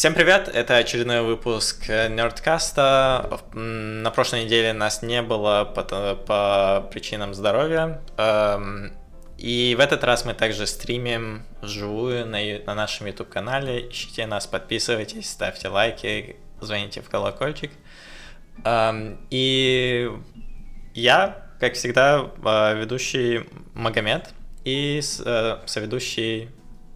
Всем привет, это очередной выпуск Нердкаста. На прошлой неделе нас не было по причинам здоровья. И в этот раз мы также стримим вживую на нашем YouTube-канале. Ищите нас, подписывайтесь, ставьте лайки, звоните в колокольчик. И я, как всегда, ведущий Магомед и соведущий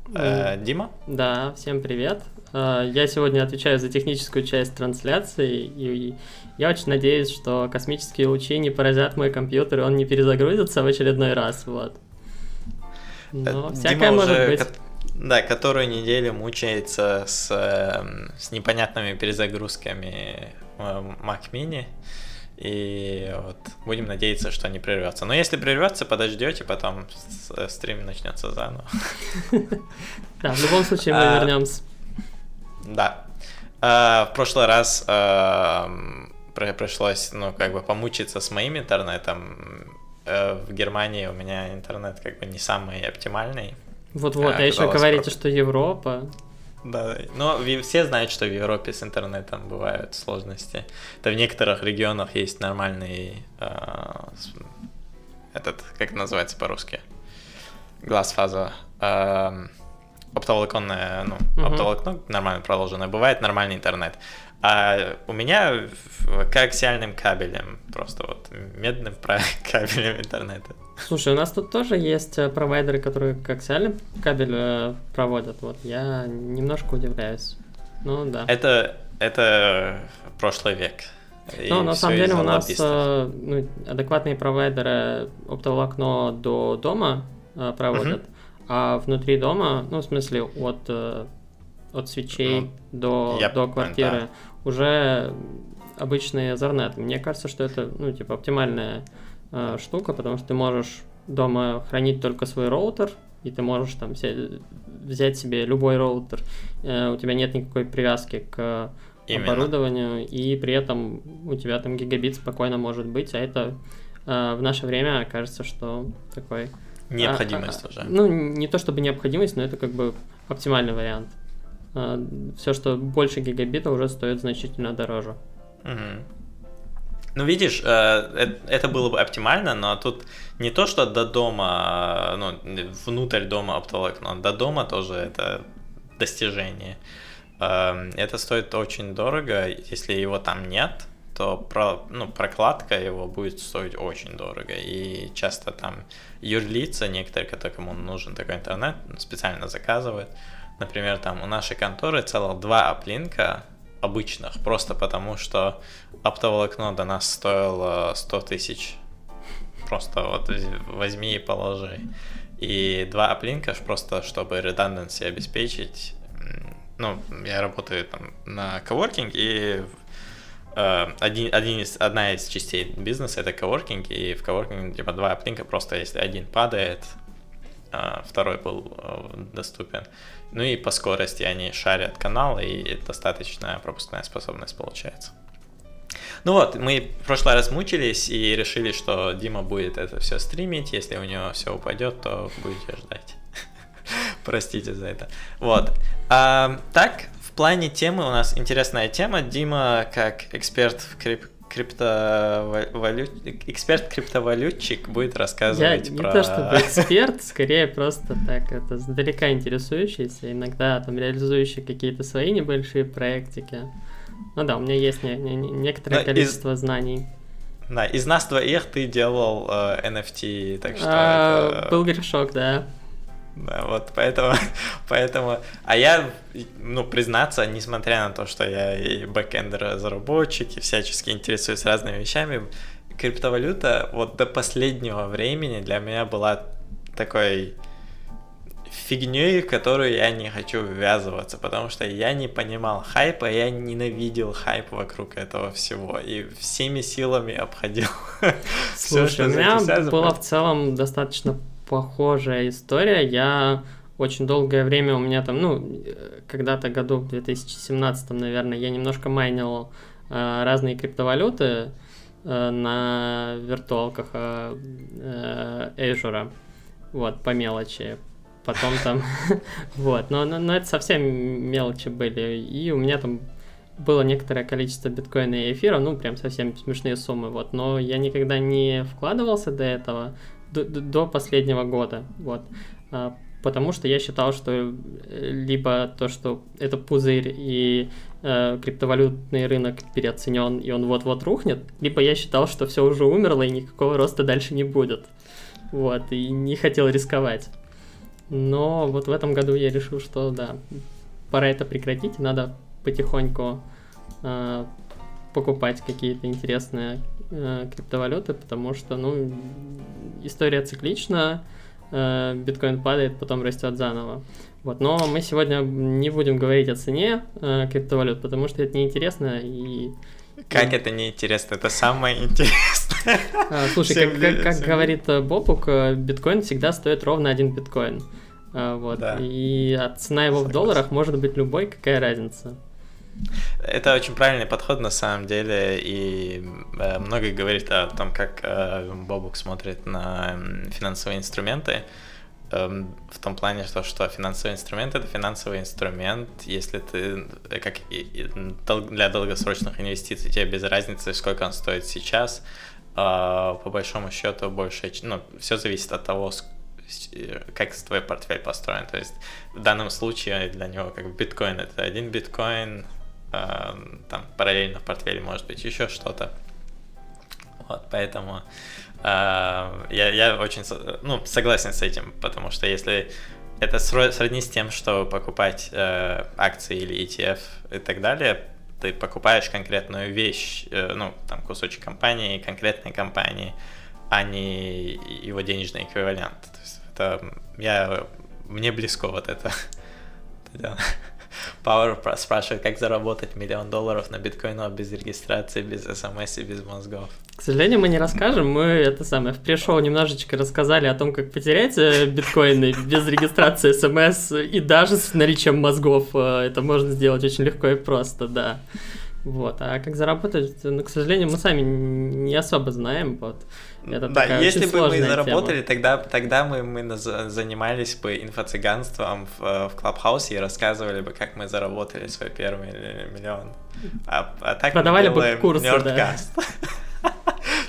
Дима. Да, всем привет. Я сегодня отвечаю за техническую часть трансляции, и я очень надеюсь, что космические лучи не поразят мой компьютер, и он не перезагрузится в очередной раз, вот. Но всякое может быть. Да, которую неделю мучается с непонятными перезагрузками Mac Mini, и вот будем надеяться, что не прервется. Но если прервется, подождете, потом стрим начнется заново. Да, в любом случае мы вернемся. Да. В прошлый раз пришлось, помучиться с моим интернетом. В Германии у меня интернет не самый оптимальный. Вот-вот, а еще говорите, что Европа. Да, но все знают, что в Европе с интернетом бывают сложности. Да, в некоторых регионах есть нормальный, как называется по-русски, гласфаза. Оптоволоконное, оптоволокно нормально проложенное, бывает нормальный интернет. А у меня коаксиальным кабелем, просто медным кабелем интернета. Слушай, у нас тут тоже есть провайдеры, которые коаксиальный кабель проводят. Вот я немножко удивляюсь. Ну да. Это прошлый век. Ну, на самом деле у нас адекватные провайдеры оптоволокно до дома проводят. А внутри дома, от свечей до квартиры, уже обычный Ethernet. Мне кажется, что это, оптимальная штука, потому что ты можешь дома хранить только свой роутер, и ты можешь взять себе любой роутер. У тебя нет никакой привязки к оборудованию, и при этом у тебя там гигабит спокойно может быть, а это в наше время кажется, что такой... Необходимость уже. Не то чтобы необходимость, но это оптимальный вариант. Все, что больше гигабита, уже стоит значительно дороже. Угу. Видишь, это было бы оптимально, но тут не то, что до дома, внутрь дома оптоволокно, до дома тоже это достижение. Это стоит очень дорого, если его там нет, то прокладка его будет стоить очень дорого. И часто там юрлица, некоторые, кому нужен такой интернет, специально заказывают. Например, там у нашей конторы целых два аплинка обычных, просто потому что оптоволокно до нас стоило 100 тысяч. Просто возьми и положи. И два аплинка просто, чтобы redundancy обеспечить. Я работаю там на коворкинг, и одна из частей бизнеса — это коворкинг, и в коворкинге два аплинка, просто если один падает, второй был доступен. И по скорости они шарят канал, и достаточная пропускная способность получается. Мы в прошлый раз мучились и решили, что Дима будет это все стримить, если у него все упадет, то будете ждать. Простите за это. Так, в плане темы у нас интересная тема. Дима, как эксперт в криптовалютчик, будет рассказывать про... Я не то чтобы эксперт, скорее просто так, это издалека интересующийся, иногда там реализующий какие-то свои небольшие проектики. У меня есть некоторое количество знаний. Да, из нас двоих ты делал NFT, так что... Был грешок, да. Да, поэтому. А я, признаться, несмотря на то, что я и бэкэнд-разработчик, и всячески интересуюсь разными вещами, криптовалюта до последнего времени для меня была такой фигней, в которую я не хочу ввязываться, потому что я не понимал хайпа, я ненавидел хайп вокруг этого всего и всеми силами обходил. Слушай, у меня было в целом достаточно похожая история. Я очень долгое время, у меня там, когда-то году в 2017, наверное, я немножко майнил разные криптовалюты на виртуалках Azure, по мелочи. потом там, вот, но это совсем мелочи были, и у меня там было некоторое количество биткоина и эфира, ну, прям совсем смешные суммы, вот, но я никогда не вкладывался до этого, до последнего года, вот, потому что я считал, что либо то, что это пузырь и криптовалютный рынок переоценен, и он вот-вот рухнет, либо я считал, что все уже умерло и никакого роста дальше не будет, вот, и не хотел рисковать. Но вот в этом году я решил, что да, пора это прекратить, надо потихоньку покупать какие-то интересные криптовалюты, потому что, ну, история циклична, биткоин падает, потом растет заново. Вот, но мы сегодня не будем говорить о цене криптовалют, потому что это неинтересно и... Как это неинтересно? Это самое интересное. Слушай, как говорит Бобук, биткоин всегда стоит ровно один биткоин. Вот. Да. И цена его в долларах может быть любой, какая разница? Это очень правильный подход на самом деле, и много говорит о том, как Бобук смотрит на финансовые инструменты, в том плане, что финансовый инструмент — это финансовый инструмент. Если ты, как для долгосрочных инвестиций, тебе без разницы, сколько он стоит сейчас, по большому счету больше, ну, все зависит от того, как твой портфель построен. То есть в данном случае для него как биткоин — это один биткоин, там параллельно в портфеле может быть еще что-то. Вот, поэтому я очень согласен с этим, потому что если это сродни с тем, что покупать акции или ETF и так далее, ты покупаешь конкретную вещь, кусочек компании, конкретной компании, а не его денежный эквивалент. То есть это, мне близко вот это. Power спрашивает, как заработать $1 миллион на биткоинах без регистрации, без смс и без мозгов. К сожалению, мы не расскажем. Мы в пришел немножечко рассказали о том, как потерять биткоины без регистрации, смс и даже с наличием мозгов. Это можно сделать очень легко и просто, да. Вот. А как заработать, к сожалению, мы сами не особо знаем. Вот. Это да, такая если бы мы заработали, тогда мы занимались бы инфо-цыганством в Клабхаусе и рассказывали бы, как мы заработали свой первый миллион. А так продавали бы курсы, Нердкаст. Да.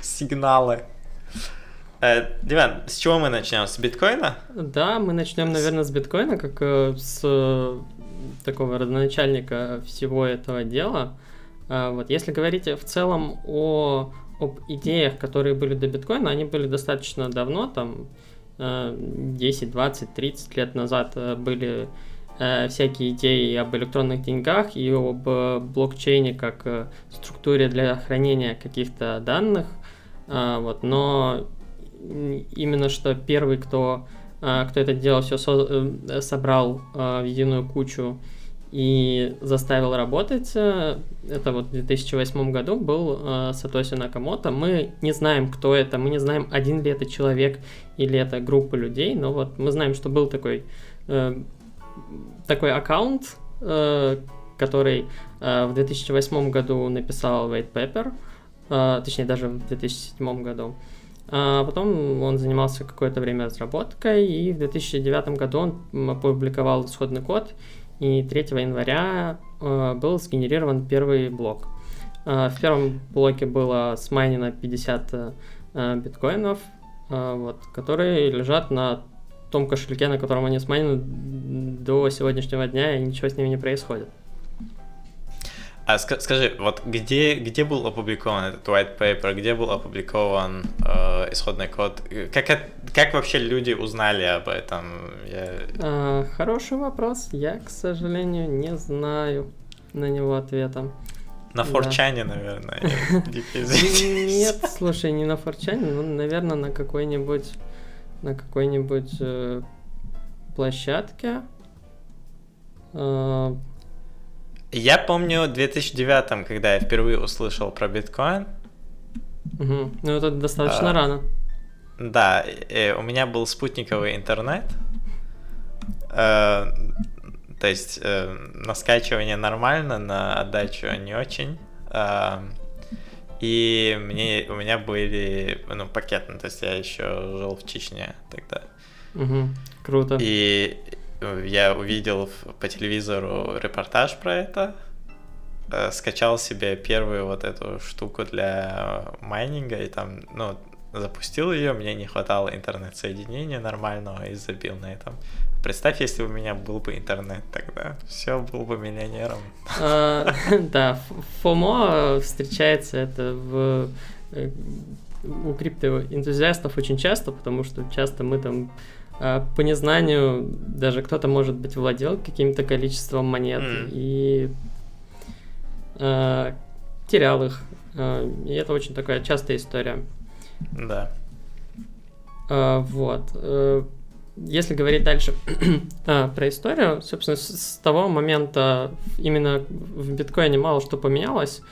Сигналы. Диван, с чего мы начнем? С биткоина? Да, мы начнем, наверное, с биткоина, как с такого родоначальника всего этого дела. Вот, если говорить в целом об идеях, которые были до биткоина, они были достаточно давно, там 10, 20, 30 лет назад были всякие идеи об электронных деньгах и об блокчейне как структуре для хранения каких-то данных. Вот, но именно что первый, кто это делал, все собрал в единую кучу и заставил работать, это вот в 2008 году был Сатоши Накамото. Мы не знаем, кто это, мы не знаем, один ли это человек или это группа людей, но вот мы знаем, что был такой аккаунт, который в 2008 году написал white paper, точнее даже в 2007 году. А потом он занимался какое-то время разработкой, и в 2009 году он опубликовал исходный код, и 3 января был сгенерирован первый блок. В первом блоке было смайнено 50 биткоинов, вот, которые лежат на том кошельке, на котором они смайнены до сегодняшнего дня, и ничего с ними не происходит. А скажи, вот где был опубликован этот white paper, где был опубликован исходный код? Как вообще люди узнали об этом? Хороший вопрос. Я, к сожалению, не знаю на него ответа. На 4chane, наверное. Нет, слушай, не на 4chane, но, наверное, на какой-нибудь площадке. Я помню в 2009-м, когда я впервые услышал про биткоин. Угу. Ну, это достаточно рано. Да, у меня был спутниковый интернет. То есть на скачивание нормально, на отдачу не очень. И у меня были пакеты, то есть я еще жил в Чечне тогда. Угу. Круто. И я увидел по телевизору репортаж про это, скачал себе первую вот эту штуку для майнинга и там, ну, запустил ее, мне не хватало интернет-соединения нормального и забил на этом. Представь, если у меня был бы интернет тогда, все, был бы миллионером. Да, FOMO встречается это у криптоэнтузиастов очень часто, потому что часто мы там по незнанию, даже кто-то, может быть, владел каким-то количеством монет и терял их. И это очень такая частая история. Да. Вот. Если говорить дальше про историю, собственно, с того момента именно в биткоине мало что поменялось.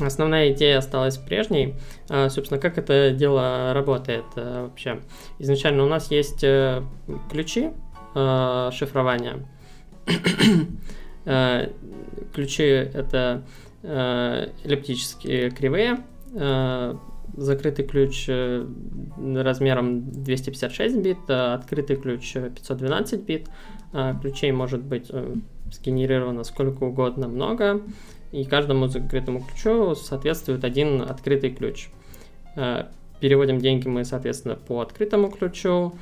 Основная идея осталась прежней. Собственно, как это дело работает вообще? Изначально у нас есть ключи шифрования. Ключи — это эллиптические кривые, закрытый ключ размером 256 бит, открытый ключ 512 бит. Ключей может быть сгенерировано сколько угодно много, и каждому закрытому ключу соответствует один открытый ключ. Переводим деньги мы, соответственно, по открытому ключу.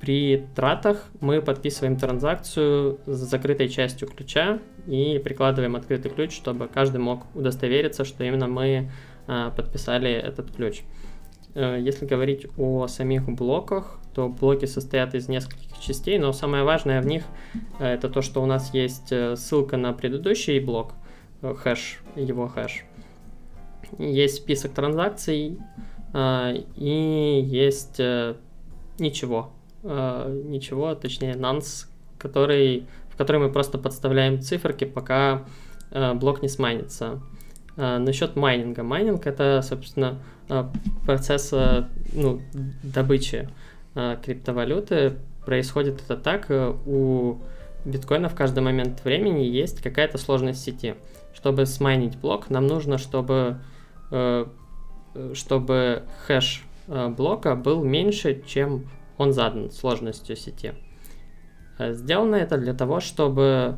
При тратах мы подписываем транзакцию с закрытой частью ключа и прикладываем открытый ключ, чтобы каждый мог удостовериться, что именно мы подписали этот ключ. Если говорить о самих блоках, то блоки состоят из нескольких частей, но самое важное в них это то, что у нас есть ссылка на предыдущий блок, хэш, его хэш. Есть список транзакций и есть ничего. Ничего, точнее нанс, в который мы просто подставляем циферки, пока блок не смайнится. Насчет майнинга. Майнинг — это, собственно, процесс добычи криптовалюты. Происходит это так: у биткоина в каждый момент времени есть какая-то сложность сети. Чтобы смайнить блок, нам нужно, чтобы хэш блока был меньше, чем он задан сложностью сети. Сделано это для того, чтобы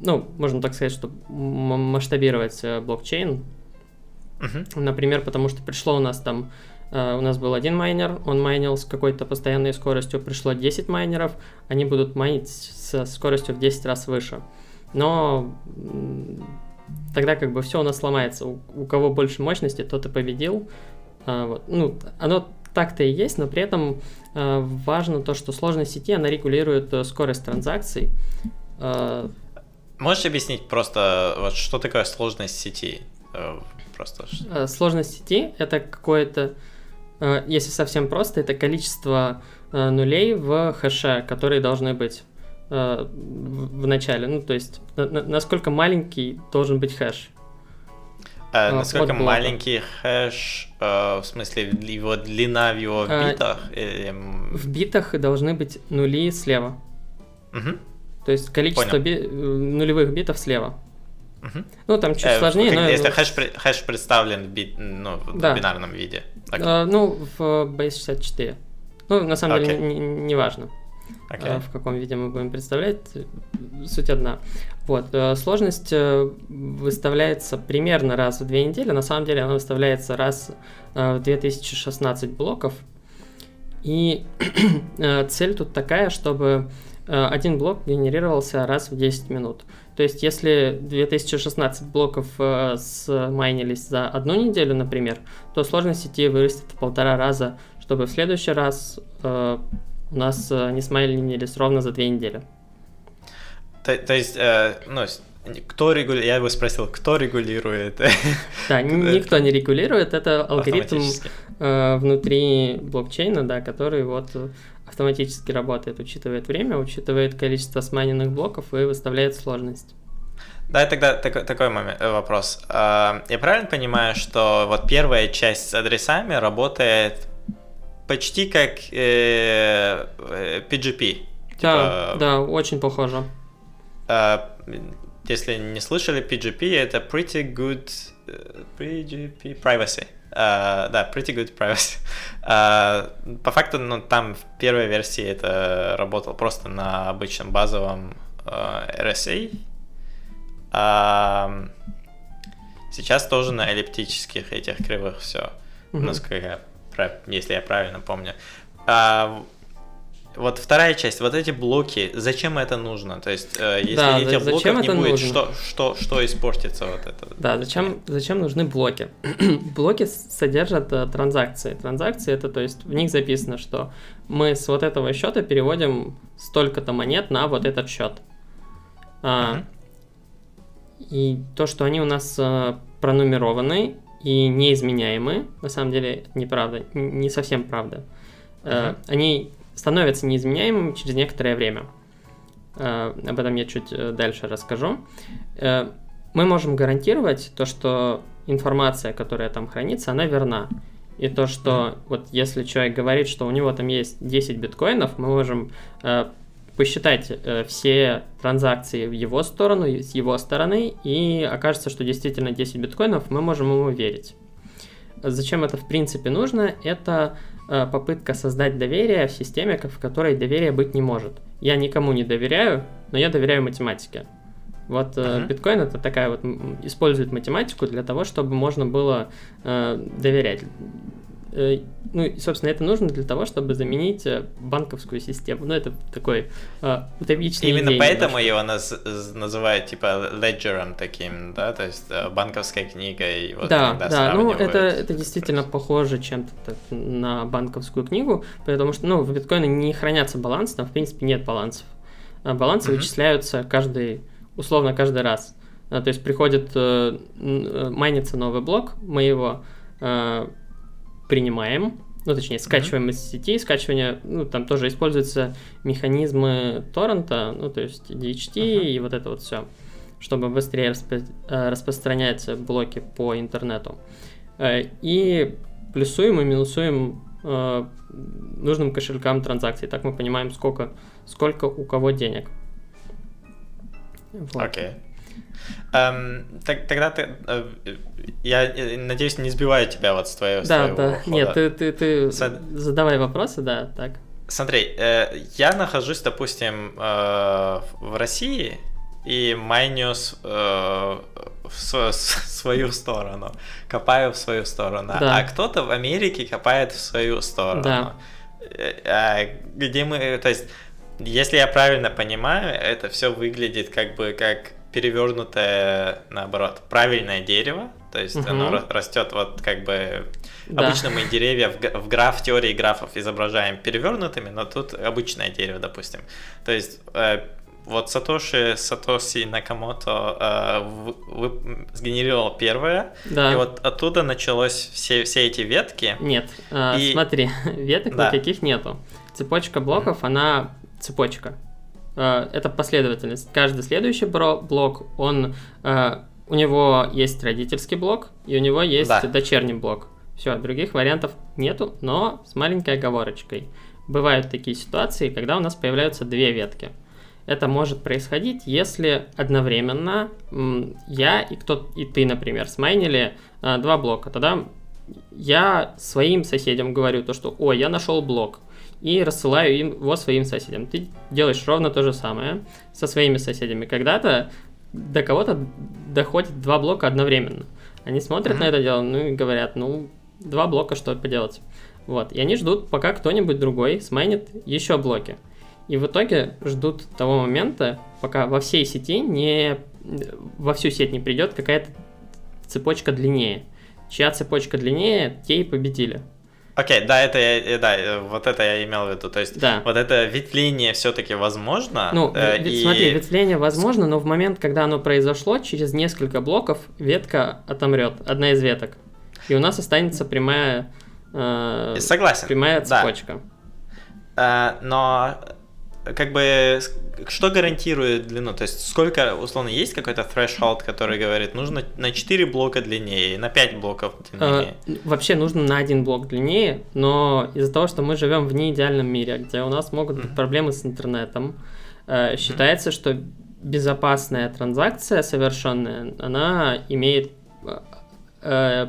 можно так сказать, чтобы масштабировать блокчейн. Например, потому что пришло у нас там, у нас был один майнер, он майнил с какой-то постоянной скоростью, пришло 10 майнеров, они будут майнить со скоростью в 10 раз выше. Но тогда как бы все у нас сломается, у кого больше мощности, тот и победил. Вот. Ну, оно так-то и есть, но при этом важно то, что сложность сети, она регулирует скорость транзакций. Можешь объяснить просто, вот, что такое сложность сети? Сложность сети – это какое-то, если совсем просто, это количество нулей в хэше, которые должны быть в начале. Ну, то есть, насколько маленький должен быть хэш. А насколько маленький хэш, в смысле, его длина в его битах? В битах должны быть нули слева. Угу. То есть количество нулевых битов слева. Угу. Ну, там чуть сложнее, но... Если хэш представлен в бинарном виде. Okay. В Base64. Ну, на самом деле, не важно, в каком виде мы будем представлять. Суть одна. Вот. Сложность выставляется примерно раз в 2 недели. На самом деле она выставляется раз в 2016 блоков. И цель тут такая, чтобы один блок генерировался раз в 10 минут. То есть, если 2016 блоков смайнились за 1 неделю, например, то сложность сети вырастет в 1,5 раза, чтобы в следующий раз у нас не смайнились ровно за 2 недели. То есть, я его спросил, кто регулирует? Да, никто не регулирует, это алгоритм внутри блокчейна, да, который вот автоматически работает, учитывает время, учитывает количество смайненных блоков и выставляет сложность. Да, и тогда такой момент, вопрос. Я правильно понимаю, что вот первая часть с адресами работает почти как PGP? Да, да, очень похоже. Если не слышали, PGP — это Pretty Good PGP privacy. Да, pretty good privacy. По факту, ну, там в первой версии это работало просто на обычном базовом RSA. Сейчас тоже на эллиптических этих кривых все. Насколько, если я правильно помню. Вот вторая часть, вот эти блоки, зачем это нужно? То есть, если да, этих блоков не будет, что испортится вот это? Да, зачем нужны блоки? Блоки содержат транзакции. Транзакции это, то есть, в них записано, что мы с вот этого счета переводим столько-то монет на вот этот счет. И то, что они у нас пронумерованы и неизменяемы, на самом деле, неправда, не совсем правда. Они становятся неизменяемыми через некоторое время. Об этом я чуть дальше расскажу. Мы можем гарантировать то, что информация, которая там хранится, она верна. И то, что вот если человек говорит, что у него там есть 10 биткоинов, мы можем посчитать все транзакции в его сторону, с его стороны, и окажется, что действительно 10 биткоинов, мы можем ему верить. Зачем это в принципе нужно? Это попытка создать доверие в системе, в которой доверия быть не может. Я никому не доверяю, но я доверяю математике. Вот биткоин это такая вот, использует математику для того, чтобы можно было доверять. Ну и, собственно, это нужно для того, чтобы заменить банковскую систему. Ну, это такой утопичный идея. Именно поэтому его называют, типа, леджером таким, да? То есть банковской книгой. Вот, да, ну это действительно похоже чем-то так, на банковскую книгу, потому что, ну, в биткоине не хранятся балансы, там, в принципе, нет балансов. Балансы вычисляются условно каждый раз. То есть приходит, майнится новый блок, мы его принимаем, ну, точнее, скачиваем из сети, скачивание, ну, там тоже используются механизмы торрента, ну, то есть DHT и вот это вот все, чтобы быстрее распространять блоки по интернету. И плюсуем и минусуем нужным кошелькам транзакций. Так мы понимаем, сколько у кого денег. Вот. Окей. Тогда ты, я надеюсь, не сбиваю тебя вот с твоего хода. Нет, ты задавай вопросы, да, так. Смотри, я нахожусь, допустим, в России и майню в свою сторону, копаю в свою сторону, да. А кто-то в Америке копает в свою сторону. Да. Где мы, то есть, если я правильно понимаю, это все выглядит как бы как перевернутое, наоборот, правильное дерево, то есть оно растет вот как бы... Да. Обычно мы деревья в теории графов изображаем перевернутыми, но тут обычное дерево, допустим. То есть вот Сатоши Накамото сгенерировал первое, да. И вот оттуда началось все эти ветки. Нет, смотри, веток никаких нету. Цепочка блоков, она цепочка. Это последовательность. Каждый следующий блок, у него есть родительский блок, и у него есть дочерний блок. Все, других вариантов нету, но с маленькой оговорочкой. Бывают такие ситуации, когда у нас появляются две ветки. Это может происходить, если одновременно я и ты, например, смайнили два блока. Тогда я своим соседям говорю то, что «Ой, я нашел блок», и рассылаю его своим соседям. Ты делаешь ровно то же самое со своими соседями. Когда-то до кого-то доходит два блока одновременно. Они смотрят на это дело, ну и говорят, ну, два блока, что поделать. Вот. И они ждут, пока кто-нибудь другой смайнит еще блоки. И в итоге ждут того момента, пока во всю сеть не придет какая-то цепочка длиннее. Чья цепочка длиннее, те и победили. Окей, вот это я имел в виду, то есть вот это ветвление все-таки возможно? Ну, смотри, ветвление возможно, но в момент, когда оно произошло, через несколько блоков ветка отомрет, одна из веток, и у нас останется прямая, прямая цепочка. Да. Но как бы что гарантирует длину? То есть сколько, условно, есть какой-то threshold, который говорит, нужно на 4 блока длиннее, на 5 блоков длиннее? Вообще нужно на 1 блок длиннее, но из-за того, что мы живем в неидеальном мире, где у нас могут быть проблемы с интернетом, считается, что безопасная транзакция совершенная, она имеет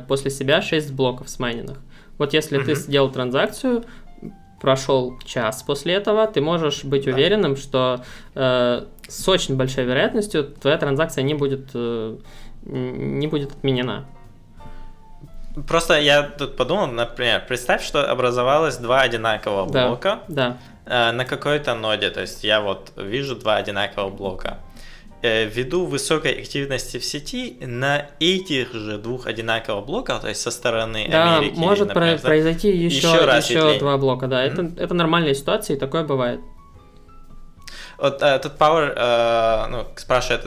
после себя 6 блоков смайненных. Вот если ты сделал транзакцию, прошел час после этого, ты можешь быть уверенным, что с очень большой вероятностью твоя транзакция не будет отменена. Просто я тут подумал, например, представь, что образовалось два одинаковых блока на какой-то ноде. То есть я вот вижу два одинаковых блока. Ввиду высокой активности в сети на этих же двух одинаковых блоках, то есть со стороны Америки... Да, может произойти еще два блока, да. Это нормальная ситуация, и такое бывает. Вот тут Power спрашивает...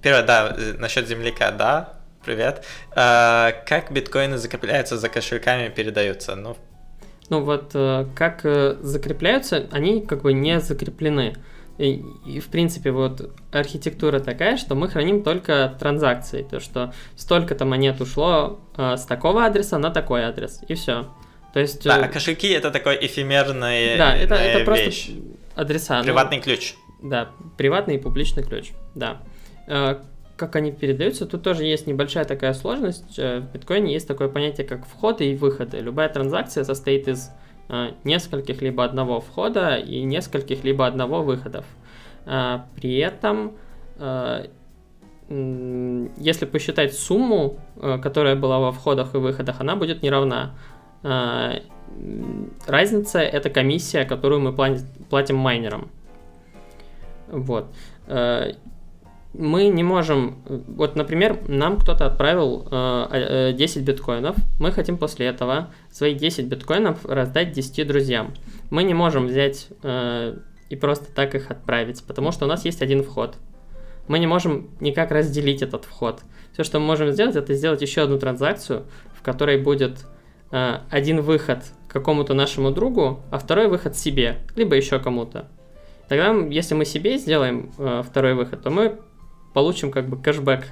Первое, да, насчет земляка, да, привет. Как биткоины закрепляются за кошельками и передаются? Как закрепляются, они как бы не закреплены. И в принципе, вот архитектура такая, что мы храним только транзакции, то, что столько-то монет ушло с такого адреса на такой адрес, и все. То есть, да, а кошельки — это такой эфемерная да, это вещь. Просто адреса. Приватный ключ. Да, приватный и публичный ключ, да. Как они передаются, тут тоже есть небольшая такая сложность. В биткоине есть такое понятие, как входы и выходы. Любая транзакция состоит из нескольких либо одного входа и нескольких либо одного выходов. При этом, если посчитать сумму, которая была во входах и выходах, она будет не равна. Разница — это комиссия, которую мы платим майнерам. Вот. Мы не можем... Вот, например, нам кто-то отправил 10 биткоинов. Мы хотим после этого свои 10 биткоинов раздать 10 друзьям. Мы не можем взять и просто так их отправить, потому что у нас есть один вход. Мы не можем никак разделить этот вход. Все, что мы можем сделать, это сделать еще одну транзакцию, в которой будет один выход какому-то нашему другу, а второй выход себе, либо еще кому-то. Тогда, если мы себе сделаем второй выход, то мы получим как бы кэшбэк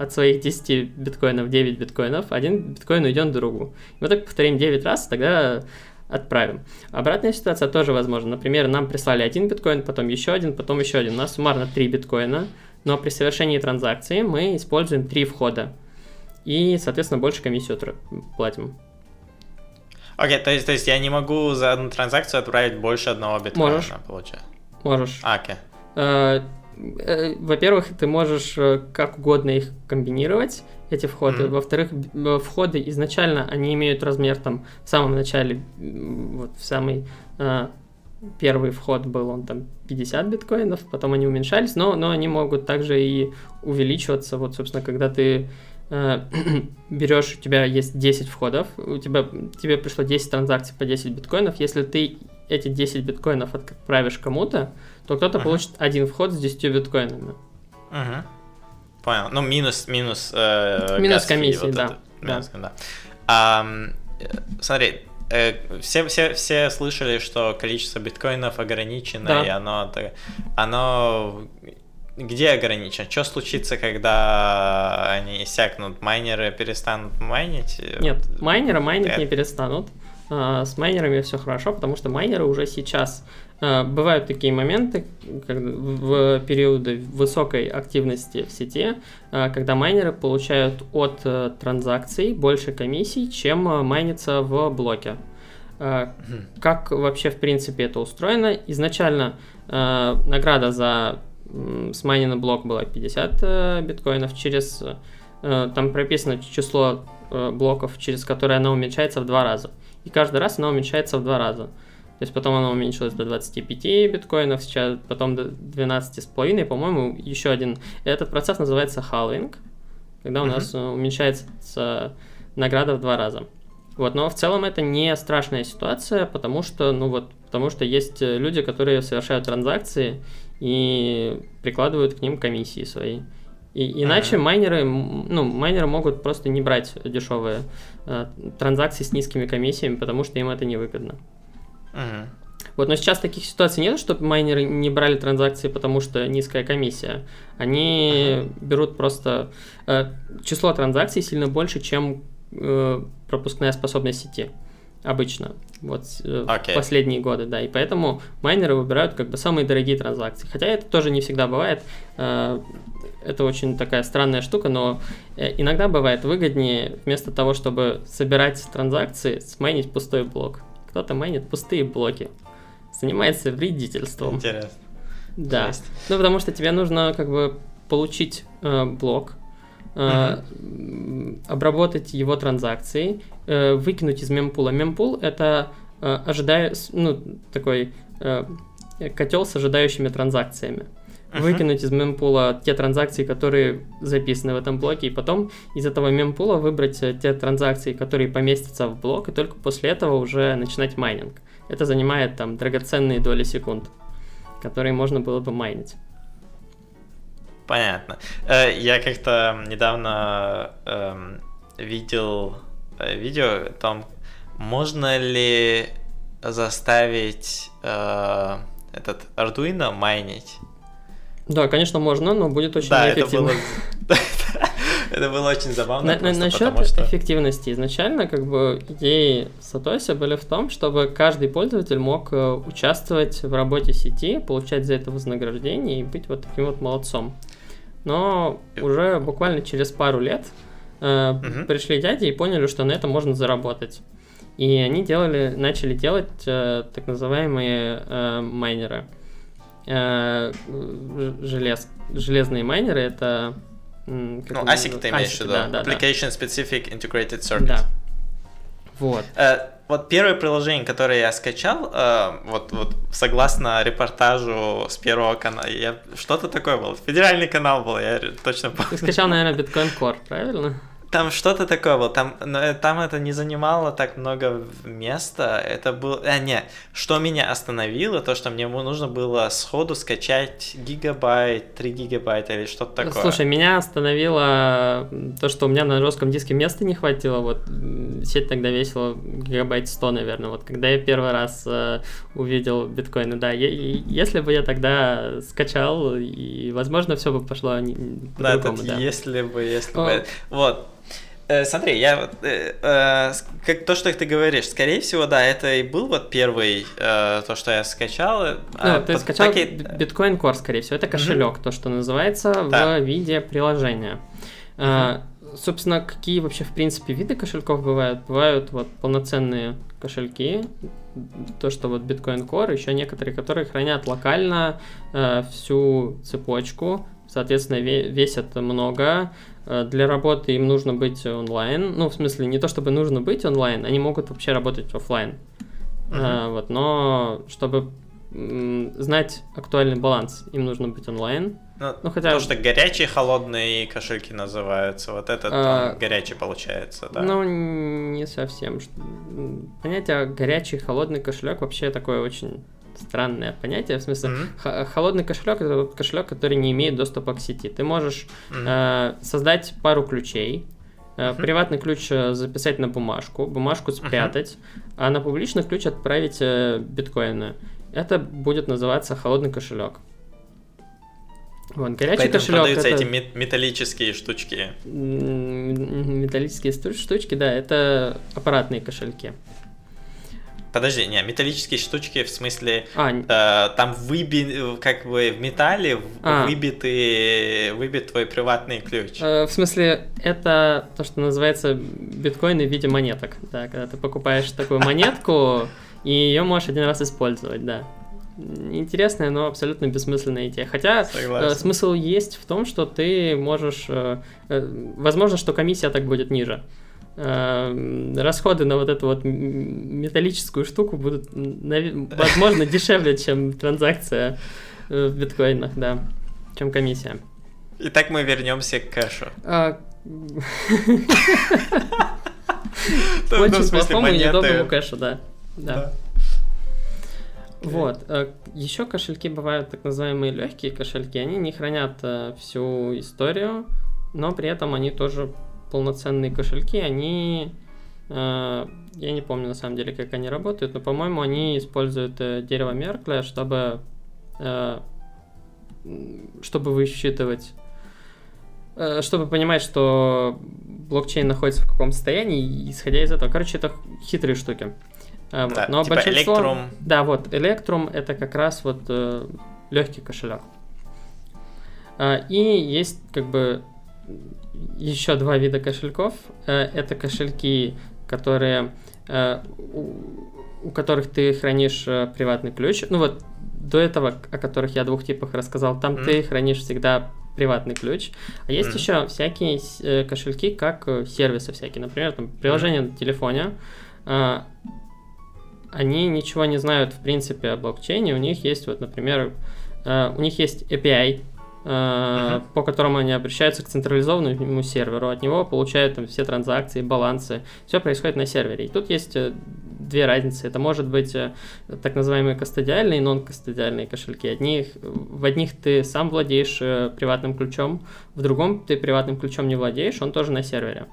от своих 10 биткоинов, 9 биткоинов, один биткоин уйдет другу. Мы так повторим 9 раз, тогда отправим. Обратная ситуация тоже возможна. Например, нам прислали один биткоин, потом еще один, потом еще один. У нас суммарно 3 биткоина, но при совершении транзакции мы используем 3 входа и, соответственно, больше комиссию платим. Окей, то есть я не могу за одну транзакцию отправить больше одного биткоина? Можешь. Окей. Во-первых, ты можешь как угодно их комбинировать, эти входы. Во-вторых, входы изначально, они имеют размер там в самом начале, вот в самый первый вход был, он там 50 биткоинов, потом они уменьшались, но они могут также и увеличиваться. Вот, собственно, когда ты берешь, у тебя есть 10 входов, тебе пришло 10 транзакций по 10 биткоинов, если ты эти 10 биткоинов отправишь кому-то, то кто-то получит один вход с 10 биткоинами. Понял. Ну, минус комиссии, вот да. Смотри, все слышали, что количество биткоинов ограничено, и оно где ограничено? Что случится, когда они иссякнут? Майнеры перестанут майнить? Нет, майнеры майнить не перестанут. С майнерами все хорошо, потому что майнеры уже сейчас... Бывают такие моменты, когда в периоды высокой активности в сети, когда майнеры получают от транзакций больше комиссий, чем майнится в блоке. Как вообще в принципе это устроено? Изначально награда за смайненный блок была 50 биткоинов. Там прописано число блоков, через которые она уменьшается в 2 раза. И каждый раз она уменьшается в 2 раза. То есть потом она уменьшилась до 25 биткоинов, сейчас потом до 12,5, по-моему, еще один. Этот процесс называется халвинг, когда у нас уменьшается награда в 2 раза. Вот, но в целом это не страшная ситуация, потому что есть люди, которые совершают транзакции и прикладывают к ним комиссии свои. И иначе майнеры могут просто не брать дешевые транзакции с низкими комиссиями, потому что им это невыгодно. Вот, но сейчас таких ситуаций нет, чтобы майнеры не брали транзакции, потому что низкая комиссия. Они берут просто число транзакций сильно больше, чем пропускная способность сети. обычно, вот последние годы, да, и поэтому майнеры выбирают как бы самые дорогие транзакции, хотя это тоже не всегда бывает, это очень такая странная штука, но иногда бывает выгоднее вместо того, чтобы собирать транзакции, смайнить пустой блок. Кто-то майнит пустые блоки, занимается вредительством. Интересно. Да, ну потому что тебе нужно как бы получить блок, обработать его транзакции, выкинуть из мемпула. Мемпул — это такой котел с ожидающими транзакциями. Выкинуть из мемпула те транзакции, которые записаны в этом блоке, и потом из этого мемпула выбрать те транзакции, которые поместятся в блок, и только после этого уже начинать майнинг. Это занимает там драгоценные доли секунд, которые можно было бы майнить. Понятно. Я как-то недавно видел видео, там можно ли заставить этот Arduino майнить? Да, конечно, можно, но будет очень неэффективно. Это было очень забавно. Насчет эффективности. Изначально как бы идеи Сатоси были в том, чтобы каждый пользователь мог участвовать в работе сети, получать за это вознаграждение и быть вот таким вот молодцом. Но уже буквально через пару лет пришли дяди и поняли, что на этом можно заработать. И они начали делать так называемые майнеры. Железные майнеры — это... ASIC ты имеешь в виду? Да, Application Specific Integrated Circuit. Да. Вот. Вот первое приложение, которое я скачал, вот согласно репортажу с первого канала, что-то такое было, федеральный канал был, я точно помню. Ты скачал, наверное, Bitcoin Core, правильно? Там что-то такое было, там это не занимало так много места, это было... что меня остановило, то, что мне нужно было сходу скачать 3 гигабайта или что-то такое. Слушай, меня остановило то, что у меня на жестком диске места не хватило, вот сеть тогда весила 100 гигабайт, наверное, вот когда я первый раз увидел биткоины, да, если бы я тогда скачал, и, возможно, все бы пошло по-другому, да. Если бы, вот. Смотри, как то, что ты говоришь, скорее всего, да, это и был вот первый, то, что я скачал. Ты скачал Bitcoin Core, скорее всего, это кошелек, то, что называется, в виде приложения. Собственно, какие вообще, в принципе, виды кошельков бывают? Бывают вот полноценные кошельки, то, что вот Bitcoin Core, еще некоторые, которые хранят локально всю цепочку, соответственно, весят много. Для работы им нужно быть онлайн. Ну, в смысле, не то чтобы нужно быть онлайн, они могут вообще работать офлайн. Но чтобы знать актуальный баланс, им нужно быть онлайн. Хотя... Потому что горячие, холодные кошельки называются. Вот этот горячий получается, да? Ну, не совсем. Понятие горячий, холодный кошелек вообще такое очень странное понятие. В смысле, холодный кошелек — это кошелек, который не имеет доступа к сети. Ты можешь создать пару ключей, приватный ключ записать на бумажку спрятать, а на публичный ключ отправить биткоины. Это будет называться холодный кошелек. Вот, горячий поэтому кошелек — продаются это... эти металлические штучки. Металлические штучки, да, это аппаратные кошельки. Подожди, металлические штучки, в смысле, там в металле выбит твой приватный ключ. В смысле, это то, что называется биткоины в виде монеток. Да, когда ты покупаешь такую монетку, и ее можешь один раз использовать, да. Интересная, но абсолютно бессмысленная идея. Хотя смысл есть в том, что ты можешь... возможно, что комиссия так будет ниже. Расходы на вот эту вот металлическую штуку будут, возможно, дешевле, чем транзакция в биткоинах, да, чем комиссия. Итак, мы вернемся к кэшу. Очень плохому и неудобному кэшу, да. Вот. Еще кошельки бывают так называемые легкие кошельки. Они не хранят всю историю, но при этом они тоже полноценные кошельки, они, я не помню на самом деле, как они работают, но, по-моему, они используют дерево Меркля, чтобы высчитывать чтобы понимать, что блокчейн находится в каком состоянии, исходя из этого. Короче, это хитрые штуки. Да, но типа большинство... Electrum. Да, вот, Electrum — это как раз вот легкий кошелек. И есть как бы еще два вида кошельков. Это кошельки, которые, у которых ты хранишь приватный ключ. Ну вот до этого, о которых я двух типах рассказал, там ты хранишь всегда приватный ключ. А есть еще всякие кошельки, как сервисы всякие. Например, там приложение на телефоне. Они ничего не знают, в принципе, о блокчейне. У них есть, вот, например, у них есть API, по которому они обращаются к централизованному серверу. От него получают там все транзакции, балансы. Все происходит на сервере. И тут есть две разницы. Это может быть так называемые кастодиальные и нон-кастодиальные кошельки. В одних ты сам владеешь приватным ключом, в другом ты приватным ключом не владеешь, он тоже на сервере.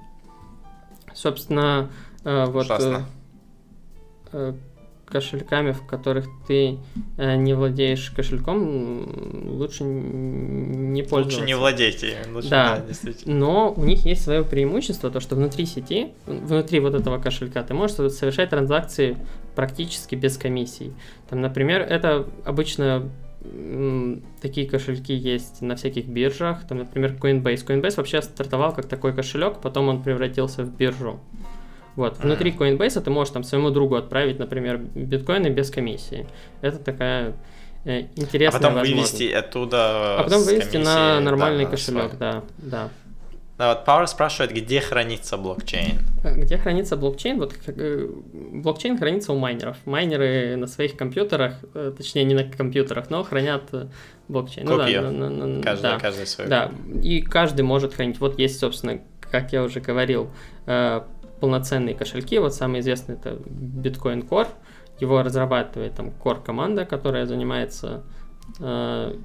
Собственно, вот... Ужасно. Кошельками, в которых ты не владеешь кошельком, лучше не пользоваться. Лучше не владейте им. Да, действительно. Но у них есть свое преимущество, то что внутри сети, внутри вот этого кошелька ты можешь совершать транзакции практически без комиссий. Там, например, это обычно такие кошельки есть на всяких биржах. Там, например, Coinbase. Coinbase вообще стартовал как такой кошелек, потом он превратился в биржу. Вот, внутри Coinbase ты можешь там своему другу отправить, например, биткоины без комиссии. Это такая интересная возможность. А потом вывести оттуда. А потом вывести на нормальный кошелек, да. Да, вот Power спрашивает, где хранится блокчейн. Где хранится блокчейн? Вот блокчейн хранится у майнеров. Майнеры на своих компьютерах, точнее, не на компьютерах, но хранят блокчейн. Копию. Ну, каждый свой. Да, и каждый может хранить. Вот есть, собственно, как я уже говорил, полноценные кошельки. Вот самый известный — это Bitcoin Core. Его разрабатывает там Core команда, которая занимается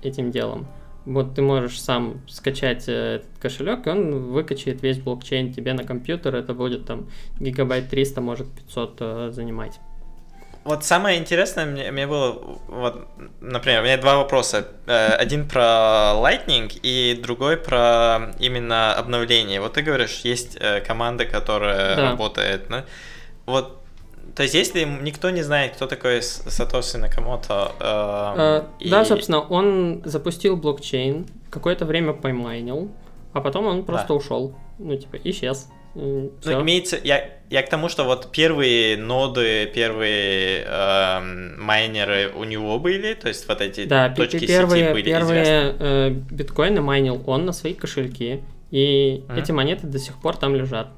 этим делом. Вот ты можешь сам скачать этот кошелек, и он выкачает весь блокчейн тебе на компьютер. Это будет там гигабайт 300, может 500 занимать. Вот самое интересное мне было, вот, например, у меня два вопроса. Один про Lightning и другой про именно обновление. Вот ты говоришь, есть команда, которая работает. Да? Вот, то есть если никто не знает, кто такой Сатоши Накамото... Да, собственно, он запустил блокчейн, какое-то время паймайнил, а потом он просто ушел, ну типа исчез. Ну, имеется, я к тому, что вот первые ноды, первые майнеры у него были, то есть вот эти точки сети были. Первые биткоины майнил он на свои кошельки, и эти монеты до сих пор там лежат.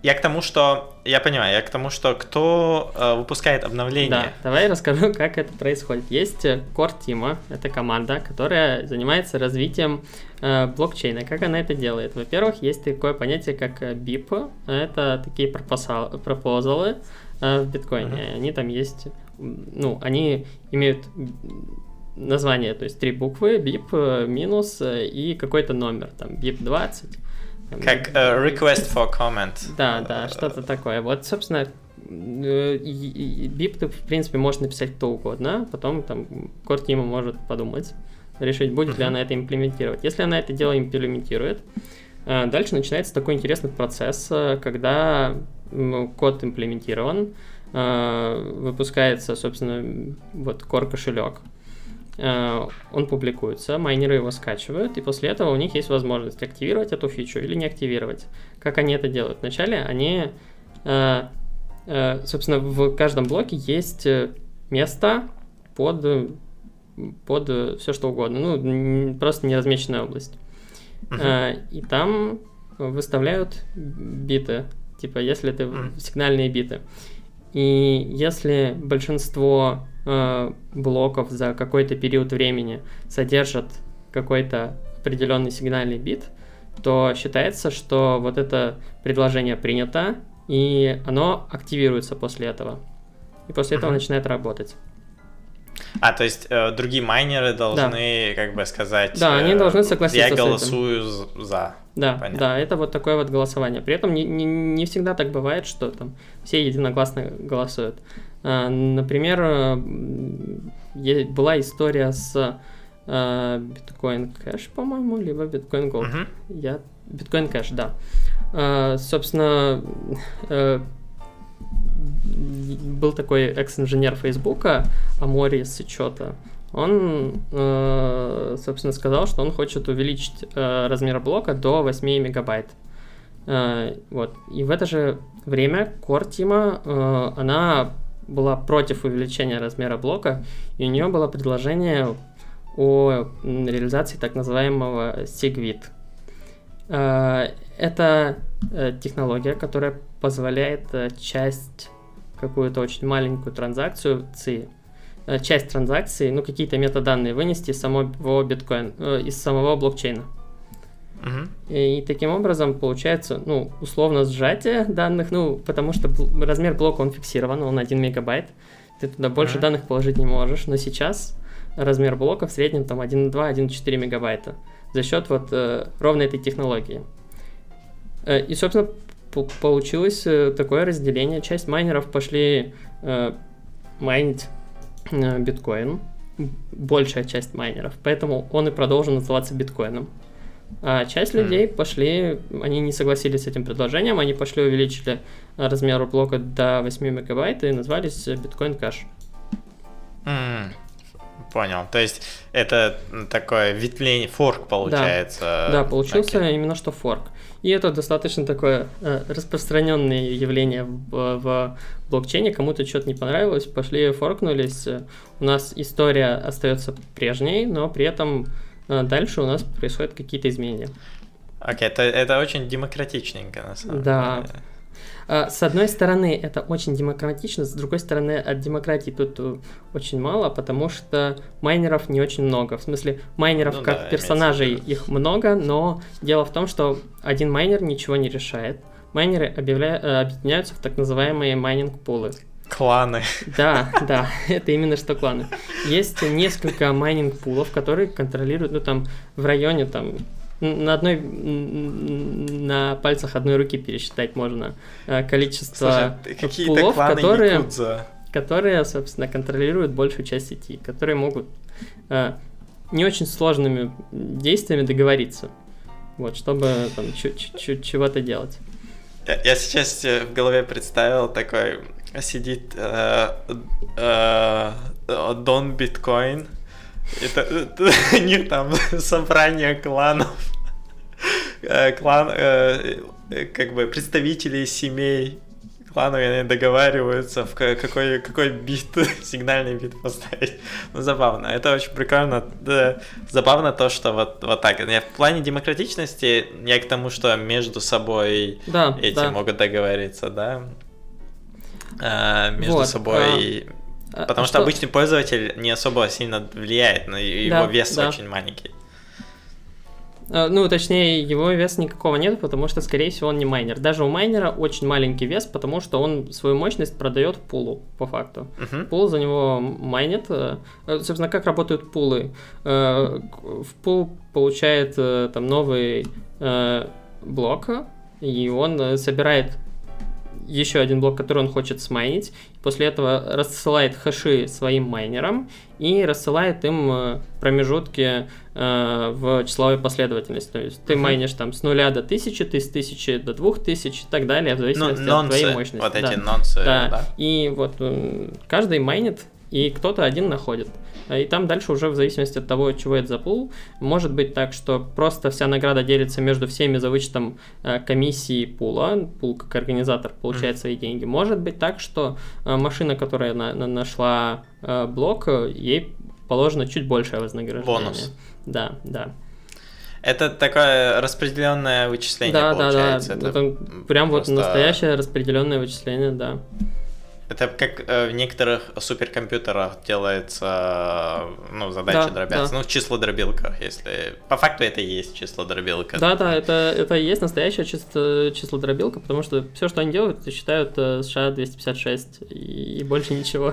Я к тому, что кто выпускает обновления. Да, давай расскажу, как это происходит. Есть Core Team, это команда, которая занимается развитием блокчейна. Как она это делает? Во-первых, есть такое понятие, как BIP, это такие пропозалы в биткоине. Они там есть, ну, они имеют название, то есть три буквы, BIP, минус и какой-то номер, там, BIP 20. Как request for comment. Да, что-то такое. Вот, собственно, бип ты, в принципе, можешь написать кто угодно, потом там Core Team может подумать, решить, будет ли она это имплементировать. Если она это дело имплементирует, дальше начинается такой интересный процесс, когда код имплементирован, выпускается, собственно, вот Core кошелек. Он публикуется, майнеры его скачивают, и после этого у них есть возможность активировать эту фичу или не активировать. Как они это делают? Вначале они, собственно, в каждом блоке есть место под все что угодно, ну, просто неразмеченная область. И там выставляют биты, типа, если это сигнальные биты. И если большинство блоков за какой-то период времени содержат какой-то определенный сигнальный бит, то считается, что вот это предложение принято, и оно активируется после этого. И после этого начинает работать. То есть другие майнеры должны, как бы сказать... Да, они должны согласиться с этим. Я голосую за. Да, понятно. Да, это вот такое вот голосование. При этом не всегда так бывает, что там все единогласно голосуют. Например, была история с Bitcoin Cash, по-моему, либо Bitcoin Gold. Я... Bitcoin Cash, да. Собственно, был такой экс-инженер Фейсбука Амори Сычота. Он, собственно, сказал, что он хочет увеличить размер блока до 8 мегабайт. Вот. И в это же время Core Тима, она была против увеличения размера блока, и у нее было предложение о реализации так называемого SigWit. Это технология, которая позволяет часть, какую-то очень маленькую транзакцию, часть транзакции, ну, какие-то метаданные вынести из самого биткоина, из самого блокчейна. И таким образом получается, ну, условно сжатие данных, ну, потому что размер блока, он фиксирован, он 1 мегабайт, ты туда больше данных положить не можешь, но сейчас размер блока в среднем там 1,2-1,4 мегабайта за счет вот ровно этой технологии. И, собственно, получилось такое разделение. Часть майнеров пошли майнить биткоин, большая часть майнеров, поэтому он и продолжил называться биткоином. А часть людей пошли, они не согласились с этим предложением, они пошли увеличили размер блока до 8 мегабайт и назвались Bitcoin Cash. Понял, то есть это такое ветвление, форк получается. Да, получился именно что форк. И это достаточно такое распространенное явление в блокчейне. Кому-то что-то не понравилось, пошли форкнулись. У нас история остается прежней, но при этом дальше у нас происходят какие-то изменения. Окей, это очень демократичненько на самом деле. Да. С одной стороны, это очень демократично, с другой стороны, от демократии тут очень мало, потому что майнеров не очень много. В смысле, майнеров как персонажей их много, но дело в том, что один майнер ничего не решает. Майнеры объединяются в так называемые майнинг-пулы. Кланы. Да, да, это именно что кланы. Есть несколько майнинг-пулов, которые контролируют, ну, там, в районе, там, на пальцах одной руки пересчитать можно количество пулов, которые, собственно, контролируют большую часть сети, которые могут не очень сложными действиями договориться, вот, чтобы там чуть-чуть чего-то делать. Я сейчас в голове представил такой... Сидит Дон Биткоин. У них там собрание кланов, как бы представителей семей кланов, и они договариваются, в какой бит, сигнальный бит поставить. Ну, забавно. Это очень прикольно. Да, забавно то, что вот так. В плане демократичности я к тому, что между собой могут договориться, да? Между собой потому что обычный пользователь не особо сильно влияет, но его вес очень маленький. Ну, точнее, его веса никакого нет, потому что, скорее всего, он не майнер. Даже у майнера очень маленький вес, потому что он свою мощность продает в пулу, по факту. Пул за него майнит. Собственно, как работают пулы? В пул получает там новый блок, и он собирает еще один блок, который он хочет смайнить. После этого рассылает хэши своим майнерам и рассылает им промежутки в числовой последовательности. То есть ты майнишь там с 0 до 1000, ты с 1000 до 2000 и так далее, в зависимости от твоей мощности. Вот эти нонсы. Да. И вот каждый майнит, и кто-то один находит. И там дальше уже в зависимости от того, чего это за пул, может быть так, что просто вся награда делится между всеми за вычетом комиссии пула. Пул как организатор получает свои деньги. Может быть так, что машина, которая нашла блок, ей положено чуть большее вознаграждение. Бонус. Да, да. Это такое распределенное вычисление, получается? Да, да, да. Прям просто... вот настоящее распределенное вычисление, да. Это как в некоторых суперкомпьютерах делается, ну, задача дробятся, ну, в числодробилках, если... По факту это и есть числодробилка. Да-да, это и есть настоящая числодробилка, потому что все, что они делают, считают США-256 и больше ничего.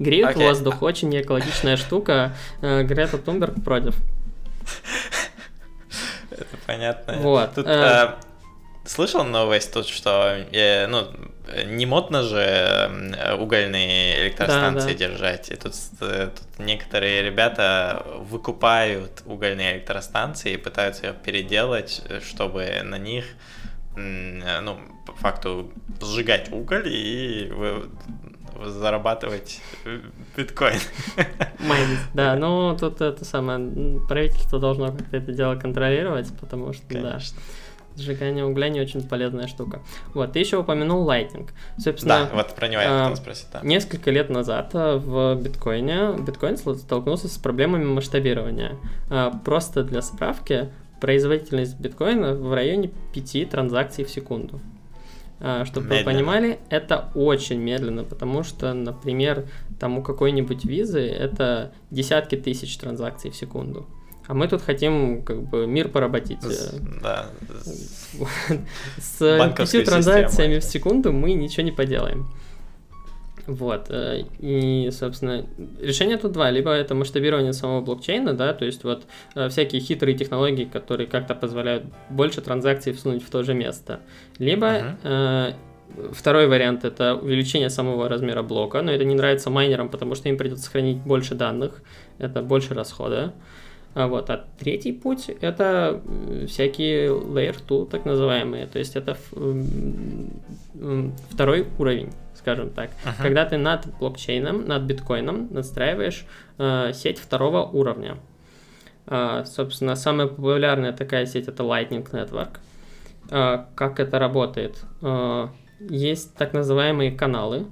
Греют воздух, очень неэкологичная штука, Грета Тунберг против. Это понятно. Вот. Слышал новость тут, что не модно же угольные электростанции держать. И тут некоторые ребята выкупают угольные электростанции и пытаются их переделать, чтобы на них, ну, по факту, сжигать уголь и зарабатывать биткоин. Майнинг, да, ну тут это самое, правительство должно как-то это дело контролировать, потому что, конечно, да, сжигание угля не очень полезная штука. Вот, ты еще упомянул лайтинг. Собственно, да, вот про него я хотел спросить. Да. Несколько лет назад в биткоине биткоин столкнулся с проблемами масштабирования. Просто для справки, производительность биткоина в районе 5 транзакций в секунду. Чтобы медленно. Вы понимали, это очень медленно, потому что, например, там у какой-нибудь визы это десятки тысяч транзакций в секунду. А мы тут хотим как бы мир поработить. Да. С 5 транзакциями в секунду мы ничего не поделаем. Вот, и, собственно, решение тут два, либо это масштабирование самого блокчейна, да, то есть вот всякие хитрые технологии, которые как-то позволяют больше транзакций всунуть в то же место, либо второй вариант — это увеличение самого размера блока, но это не нравится майнерам, потому что им придется хранить больше данных, это больше расхода. Вот. А третий путь – это всякие Layer 2, так называемые, то есть это второй уровень, скажем так. Ага. Когда ты над блокчейном, над биткоином настраиваешь сеть второго уровня. Собственно, самая популярная такая сеть – это Lightning Network. Как это работает? Есть так называемые каналы,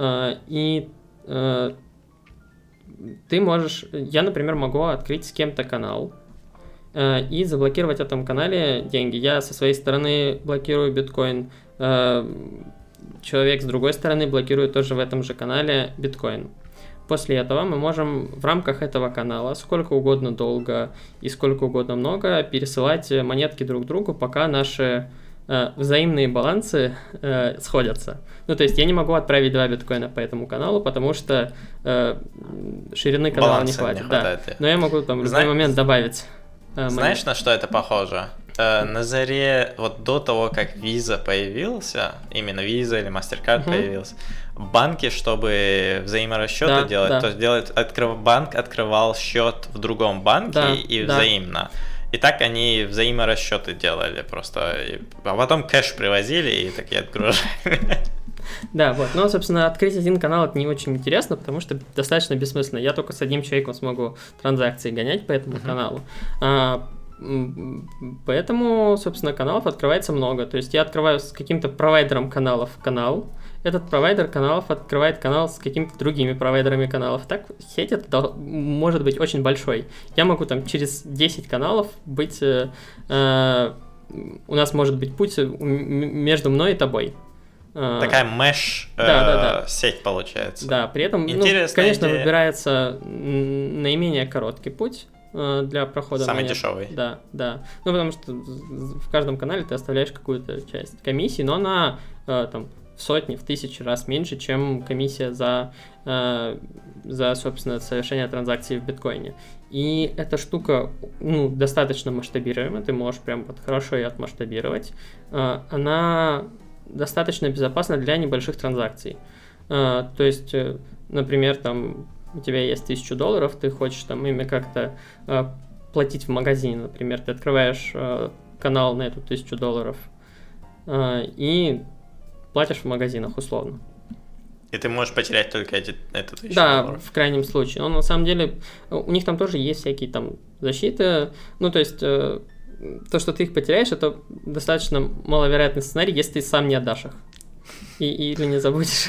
и ты можешь, я, например, могу открыть с кем-то канал и заблокировать в этом канале деньги. Я со своей стороны блокирую биткоин, человек с другой стороны блокирует тоже в этом же канале биткоин. После этого мы можем в рамках этого канала сколько угодно долго и сколько угодно много пересылать монетки друг другу, пока наши взаимные балансы сходятся. Ну, то есть я не могу отправить 2 биткоина по этому каналу, потому что ширины канала баланса не хватит. Не хватает, да. Но я могу там в любой момент добавить. Знаешь, на что это похоже? На заре, вот до того, как Visa появился, именно Visa или MasterCard появился, банки, чтобы взаиморасчеты делать, то есть банк открывал счет в другом банке и взаимно. И так они взаиморасчеты делали просто, а потом кэш привозили и такие отгружали. Да, вот, но, собственно, открыть один канал это не очень интересно, потому что достаточно бессмысленно. Я только с одним человеком смогу транзакции гонять по этому каналу. Поэтому, собственно, каналов открывается много. То есть я открываю с каким-то провайдером каналов канал, этот провайдер каналов открывает канал с какими-то другими провайдерами каналов. Так сеть это может быть очень большой. Я могу там через 10 каналов быть... у нас может быть путь между мной и тобой. Такая меш сеть получается. Да, при этом, ну, конечно, идея. Выбирается наименее короткий путь для прохода. Самый дешевый. Да, да. Ну, потому что в каждом канале ты оставляешь какую-то часть комиссии, но она там в сотни, в тысячи раз меньше, чем комиссия за собственно, совершение транзакций в биткоине. И эта штука, ну, достаточно масштабируема, ты можешь прям вот хорошо ее отмасштабировать. Она достаточно безопасна для небольших транзакций. То есть, например, там у тебя есть $1000, ты хочешь там ими как-то платить в магазине, например, ты открываешь канал на эту $1000 и платишь в магазинах условно. И ты можешь потерять только эту тысячу долларов. Да, в крайнем случае. Но на самом деле у них там тоже есть всякие там защиты, ну то есть то, что ты их потеряешь, это достаточно маловероятный сценарий, если ты сам не отдашь их. Или не забудешь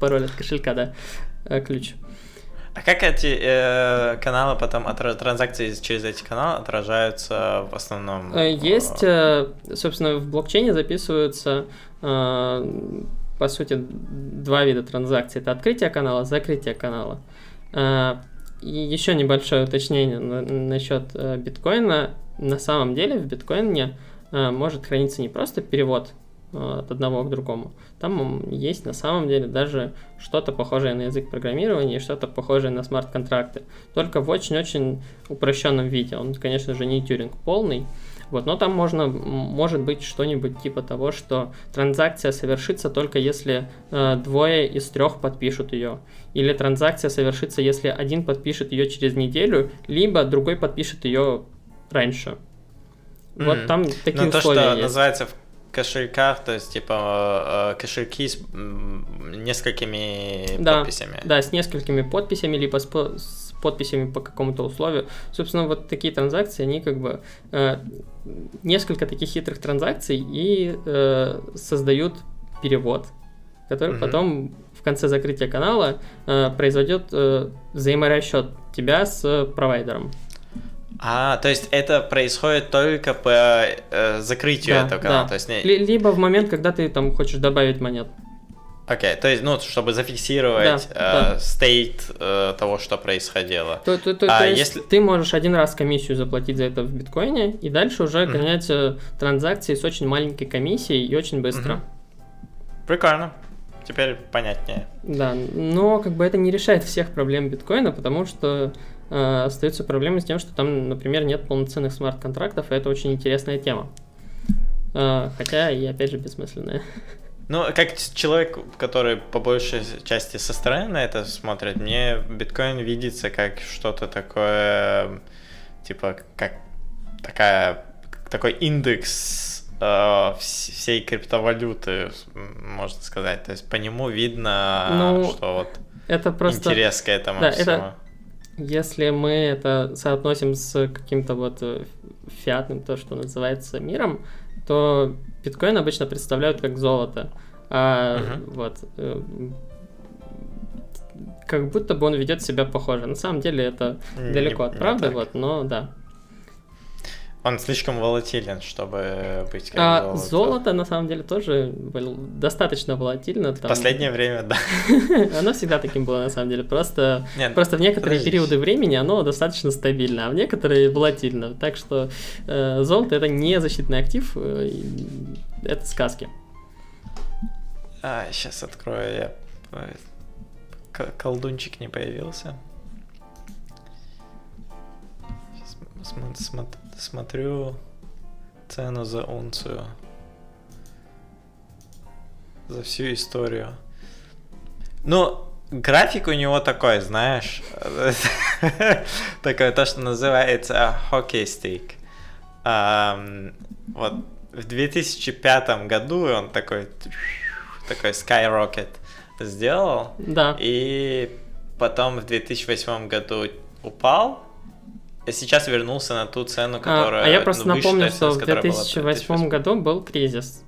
пароль от кошелька, да, ключ. А как эти каналы потом, транзакции через эти каналы отражаются в основном? Есть, собственно, в блокчейне записываются, по сути, 2 вида транзакций. Это открытие канала, закрытие канала. И еще небольшое уточнение насчет биткоина. На самом деле в биткоине может храниться не просто перевод от одного к другому. Там есть на самом деле даже что-то похожее на язык программирования и что-то похожее на смарт-контракты. Только в очень-очень упрощенном виде. Он, конечно же, не Тьюринг полный, Вот, но там может быть что-нибудь типа того, что транзакция совершится только если двое из трех подпишут ее. Или транзакция совершится, если один подпишет ее через неделю, либо другой подпишет ее раньше. Вот там такие условия. Ну, то, что есть. Называется в кошельках, то есть, типа, кошельки с несколькими подписями. Да, с несколькими подписями, либо с подписями по какому-то условию. Собственно, вот такие транзакции, они как бы... несколько таких хитрых транзакций и создают перевод, который потом в конце закрытия канала произойдет взаиморасчет тебя с провайдером. А, то есть это происходит только по закрытию этого канала? Да. То есть... Либо в момент, когда ты там хочешь добавить монет. Окей, то есть, ну, чтобы зафиксировать стейт того, что происходило. То есть ты можешь один раз комиссию заплатить за это в биткоине, и дальше уже гонять транзакции с очень маленькой комиссией и очень быстро. Прикольно. Теперь понятнее. Да, но как бы это не решает всех проблем биткоина, потому что остаются проблемы с тем, что там, например, нет полноценных смарт-контрактов, и это очень интересная тема. Хотя и, опять же, бессмысленная. Ну, как человек, который по большей части со стороны на это смотрит, мне биткоин видится как что-то такое, типа, как такой индекс всей криптовалюты, можно сказать. То есть по нему видно, что вот это просто... интерес к этому всему. Это... Если мы это соотносим с каким-то вот фиатным, то, что называется, миром, то биткоин обычно представляют как золото. Как будто бы он ведет себя похоже. На самом деле это далеко от правды, вот, но да. Он слишком волатилен, чтобы быть как золото. Золото, на самом деле, тоже достаточно волатильно. В последнее время, да. Оно всегда таким было, на самом деле. Просто в некоторые периоды времени оно достаточно стабильно, а в некоторые волатильно. Так что золото – это не защитный актив, это сказки. Сейчас открою я. Колдунчик не появился. Смотрю цену за унцию, за всю историю. Ну, график у него такой, знаешь, такое то, что называется hockey stick. Вот в 2005 году он такой skyrocket сделал, и потом в 2008 году упал. Сейчас вернулся на ту цену, которая... я просто напомню, что в 2008 году был кризис.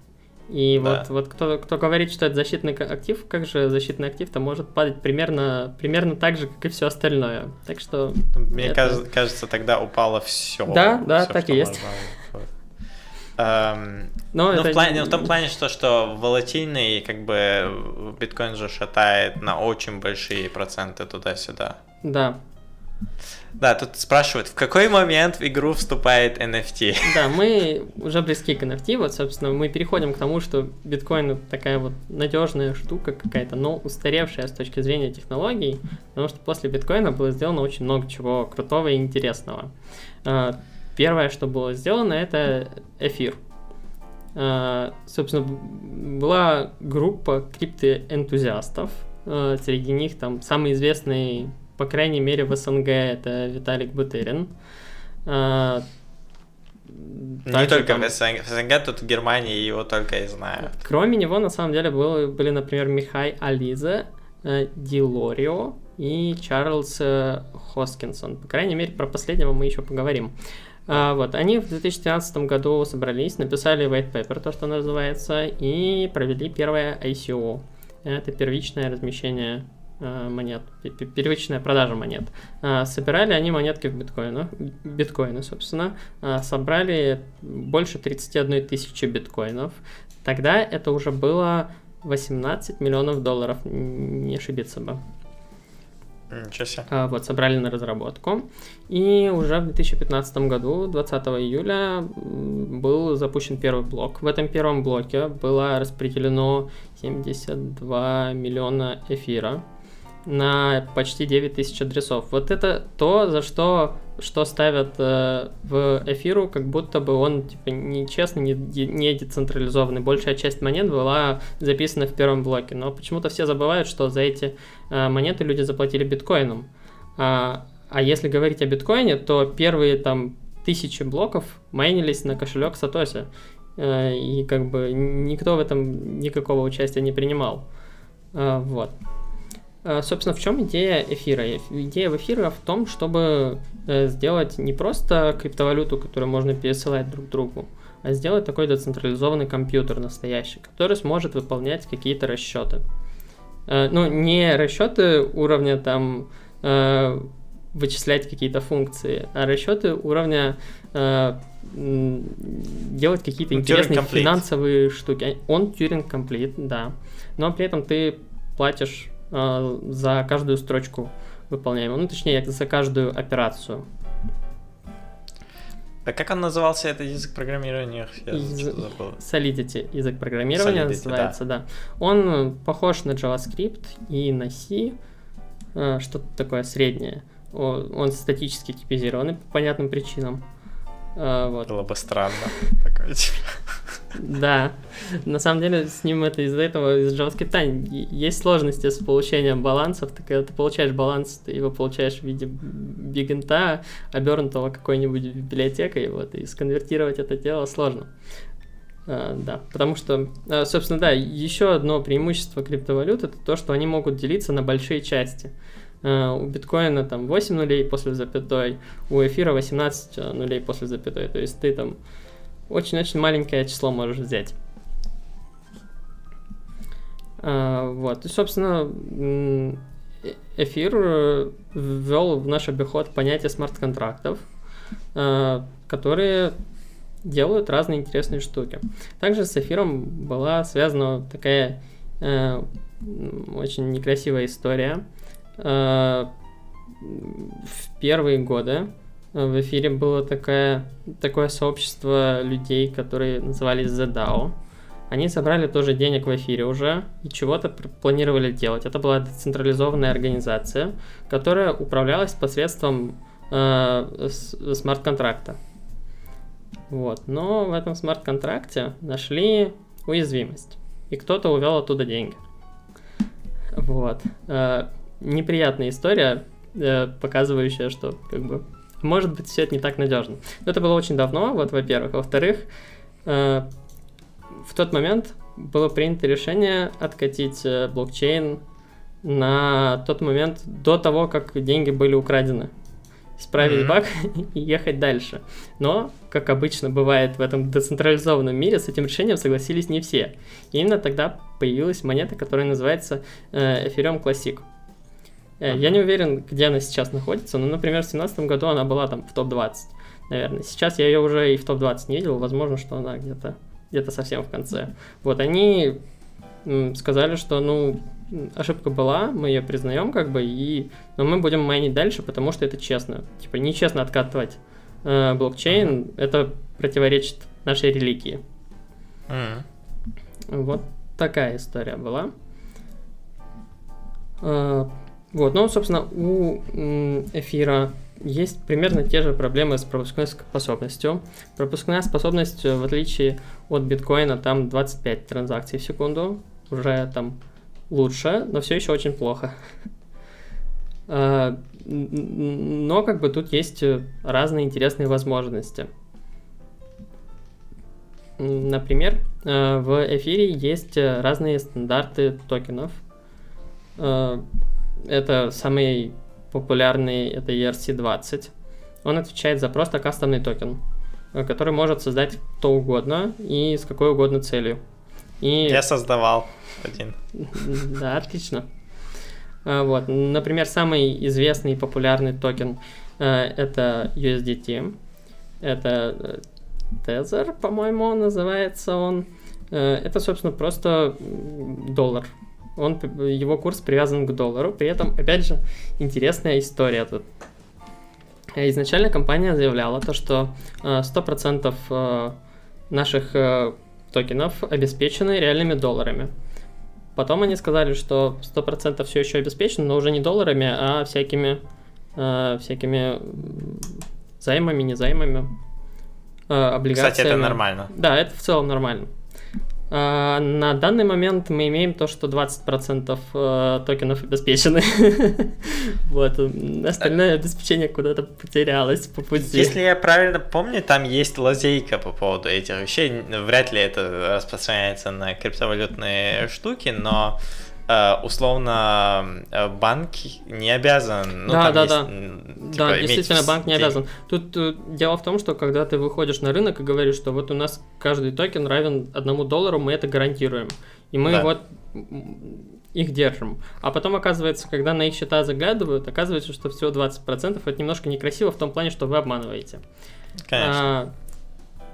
И вот кто говорит, что это защитный актив, как же защитный актив-то может падать примерно так же, как и все остальное. Так что... Мне кажется, тогда упало все. Да, все, так и есть. В том плане, что волатильный, как бы, биткоин же шатает на очень большие проценты туда-сюда. Да. Да, тут спрашивают, в какой момент в игру вступает NFT? Да, мы уже близки к NFT, вот, собственно, мы переходим к тому, что биткоин такая вот надежная штука какая-то, но устаревшая с точки зрения технологий, потому что после биткоина было сделано очень много чего крутого и интересного. Первое, что было сделано, это эфир. Собственно, была группа криптоэнтузиастов, среди них там самый известный... По крайней мере, в СНГ это Виталик Бутерин. Не только там... в СНГ, тут в Германии его только и знают. Кроме него, на самом деле, были, например, Михай Ализе, Ди Лорио и Чарльз Хоскинсон. По крайней мере, про последнего мы еще поговорим. Вот. Они в 2013 году собрались, написали white paper, то, что называется, и провели первое ICO. Это первичное размещение монет, первичная продажа монет. Собирали они монетки в биткоины, собственно. Собрали больше 31 тысячи биткоинов. Тогда это уже было 18 миллионов долларов, не ошибиться бы. Ничего себе. Вот, собрали на разработку. И уже в 2015 году, 20 июля, был запущен первый блок. В этом первом блоке было распределено 72 миллиона эфира. на почти 9000 адресов. Вот это то, за что ставят в эфиру, как будто бы он типа нечестный, не децентрализованный. Большая часть монет была записана в первом блоке, но почему-то все забывают, что за эти монеты люди заплатили биткоином. А если говорить о биткоине, то первые там 1000 блоков майнились на кошелек Сатоши, и как бы никто в этом никакого участия не принимал. Вот. Собственно, в чем идея эфира? Идея эфира в том, чтобы сделать не просто криптовалюту, которую можно пересылать друг другу, а сделать такой децентрализованный компьютер настоящий, который сможет выполнять какие-то расчеты. Ну, не расчеты уровня там вычислять какие-то функции, а расчеты уровня делать какие-то интересные финансовые штуки. Он Turing Complete, да. Но при этом ты платишь за каждую строчку выполняемую, ну точнее за каждую операцию. А как он назывался, этот язык программирования? Solidity, язык программирования Solidity, называется, да. Он похож на JavaScript и на C, что-то такое среднее. Он статически типизированный по понятным причинам. Вот. Было бы странно. Да, на самом деле с ним это из-за этого, из JavaScript есть сложности с получением балансов. Ты, когда ты получаешь баланс, ты его получаешь в виде бигента, обернутого какой-нибудь библиотекой, вот, и сконвертировать это дело сложно. Да, потому что, собственно, да, еще одно преимущество криптовалют — это то, что они могут делиться на большие части. У биткоина там 8 нулей после запятой, у эфира 18 нулей после запятой, то есть ты там очень-очень маленькое число можешь взять. Вот. И, собственно, эфир ввел в наш обиход понятие смарт-контрактов, которые делают разные интересные штуки. Также с эфиром была связана такая очень некрасивая история. В первые годы в эфире было такое сообщество людей, которые назывались The DAO. Они собрали тоже денег в эфире уже и чего-то планировали делать. Это была децентрализованная организация, которая управлялась посредством смарт-контракта. Вот. Но в этом смарт-контракте нашли уязвимость, и кто-то увел оттуда деньги. Вот. Неприятная история, показывающая, что как бы может быть, все это не так надежно. Но это было очень давно, вот, во-первых. Во-вторых, в тот момент было принято решение откатить блокчейн на тот момент, до того, как деньги были украдены. Исправить баг и ехать дальше. Но, как обычно бывает в этом децентрализованном мире, с этим решением согласились не все. И именно тогда появилась монета, которая называется Ethereum Classic. Я не уверен, где она сейчас находится, но, например, в 2017 году она была там в топ-20, наверное. Сейчас я ее уже и в топ-20 не видел, возможно, что она где-то совсем в конце. Вот, они сказали, что, ну, ошибка была, мы ее признаем, как бы, но мы будем майнить дальше, потому что это честно. Типа, нечестно откатывать блокчейн, это противоречит нашей религии. Вот такая история была. Вот, ну, собственно, у эфира есть примерно те же проблемы с пропускной способностью. Пропускная способность, в отличие от биткоина, там 25 транзакций в секунду, уже там лучше, но все еще очень плохо. Но как бы тут есть разные интересные возможности. Например, в эфире есть разные стандарты токенов. Это самый популярный, это ERC-20. Он отвечает за просто кастомный токен, который может создать кто угодно и с какой угодно целью. Я создавал один. Да, отлично. Вот. Например, самый известный и популярный токен – это USDT. Это Tether, по-моему, называется он. Это, собственно, просто доллар. Его курс привязан к доллару, при этом, опять же, интересная история тут. Изначально компания заявляла то, что 100% наших токенов обеспечены реальными долларами. Потом они сказали, что 100% все еще обеспечено, но уже не долларами, а всякими займами, не займами, облигациями. Кстати, это нормально. Да, это в целом нормально. На данный момент мы имеем то, что 20% токенов обеспечены. Вот. Остальное обеспечение куда-то потерялось по пути. Если я правильно помню, там есть лазейка по поводу этих вещей. Вряд ли это распространяется на криптовалютные штуки, но условно банк не обязан. Ну, да, да, есть, да. Типа, да, действительно, банк не обязан. Тут дело в том, что когда ты выходишь на рынок и говоришь, что вот у нас каждый токен равен $1, мы это гарантируем. И мы да. вот их держим. А потом оказывается, когда на их счета заглядывают, оказывается, что всего 20%. Это немножко некрасиво в том плане, что вы обманываете. Конечно.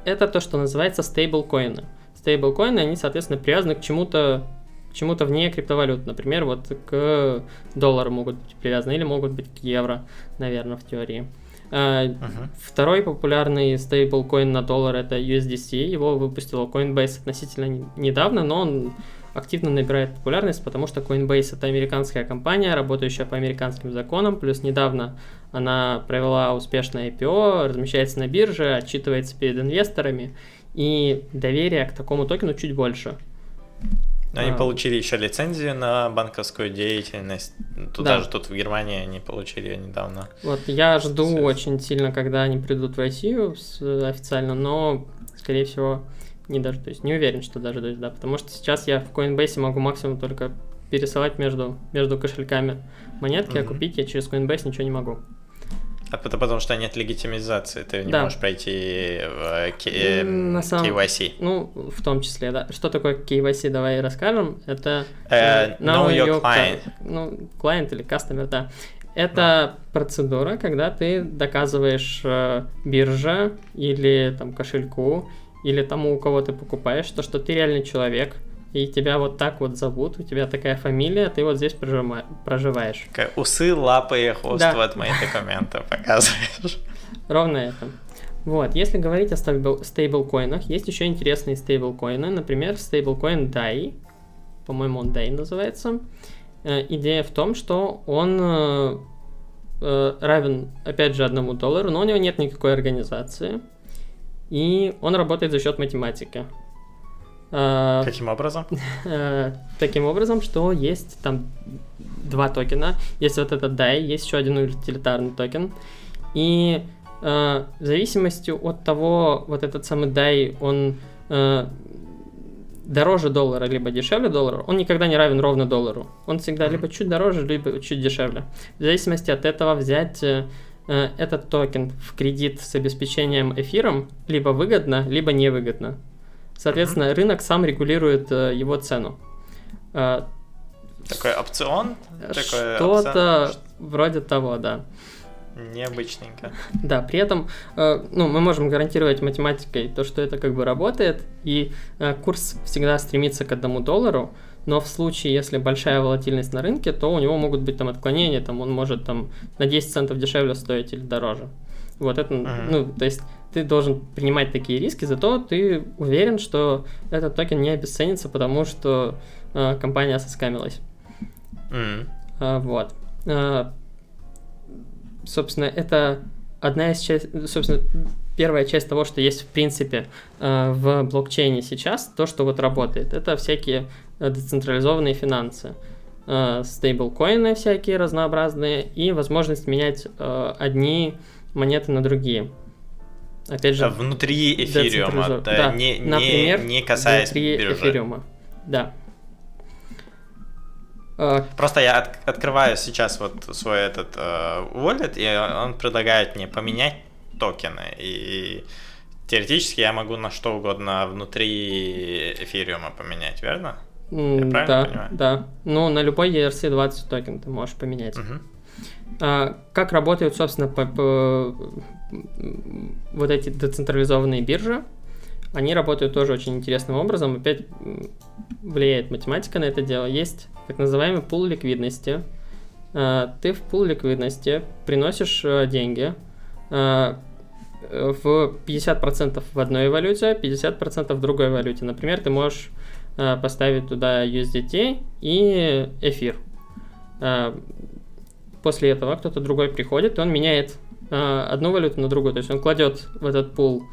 Это то, что называется стейблкоины. Стейблкоины, они, соответственно, привязаны к чему-то вне криптовалют, например, вот к доллару могут быть привязаны или могут быть к евро, наверное, в теории. Второй популярный стейблкоин на доллар — это USDC, его выпустила Coinbase относительно недавно, но он активно набирает популярность, потому что Coinbase — это американская компания, работающая по американским законам, плюс недавно она провела успешное IPO, размещается на бирже, отчитывается перед инвесторами, и доверие к такому токену чуть больше. Они получили еще лицензию на банковскую деятельность. Туда да. же тут в Германии они получили недавно. Вот я жду очень сильно, когда они придут в Россию официально, но, скорее всего, не дождусь. Не уверен, что дождусь, да, потому что сейчас я в Coinbase могу максимум только пересылать между кошельками монетки, а купить я через Coinbase ничего не могу. А потому что нет легитимизации, ты не да. можешь пройти в KYC. Ну, в том числе, да. Что такое KYC, давай расскажем. Это know your client. Ну, client или customer, да. Это процедура, когда ты доказываешь бирже или там кошельку, или тому, у кого ты покупаешь, то, что ты реальный человек, и тебя вот так вот зовут, у тебя такая фамилия, ты вот здесь проживаешь. Усы, лапы и хвост, да. вот мои документы показываешь. Ровно это. Вот, если говорить о стейблкоинах, есть еще интересные стейблкоины, например, стейблкоин DAI, по-моему, он DAI называется. Идея в том, что он равен, опять же, $1, но у него нет никакой организации, и он работает за счет математики. Каким образом? Таким образом, что есть там два токена, есть вот этот DAI, есть еще один утилитарный токен, и в зависимости от того, вот этот самый DAI, он дороже доллара, либо дешевле доллара, он никогда не равен ровно $, он всегда либо чуть дороже, либо чуть дешевле. В зависимости от этого взять этот токен в кредит с обеспечением эфиром либо выгодно, либо невыгодно. Соответственно, рынок сам регулирует его цену. Такой опцион? Что-то вроде того, да. Необычненько. Да, при этом мы можем гарантировать математикой то, что это как бы работает, и курс всегда стремится к $1, но в случае, если большая волатильность на рынке, то у него могут быть там отклонения, там он может там на 10 центов дешевле стоить или дороже. Вот это, то есть ты должен принимать такие риски, зато ты уверен, что этот токен не обесценится, потому что компания соскамилась. Вот. Собственно, это одна из частей, собственно, первая часть того, что есть в принципе в блокчейне сейчас, то, что вот работает. Это всякие децентрализованные финансы, стейблкоины всякие разнообразные и возможность менять одни монеты на другие. Опять же, внутри эфириума, да, не касаясь биржи. Да. Просто я открываю сейчас вот свой этот wallet, и он предлагает мне поменять токены. И теоретически я могу на что угодно внутри эфириума поменять, верно? Я правильно понимаю? Да. Ну, на любой ERC-20 токен ты можешь поменять. Как работают, собственно, вот эти децентрализованные биржи? Они работают тоже очень интересным образом. Опять влияет математика на это дело. Есть так называемый пул ликвидности. Ты в пул ликвидности приносишь деньги в 50% в одной валюте, 50% в другой валюте. Например, ты можешь поставить туда USDT и эфир. После этого кто-то другой приходит, и он меняет одну валюту на другую. То есть он кладет в этот пул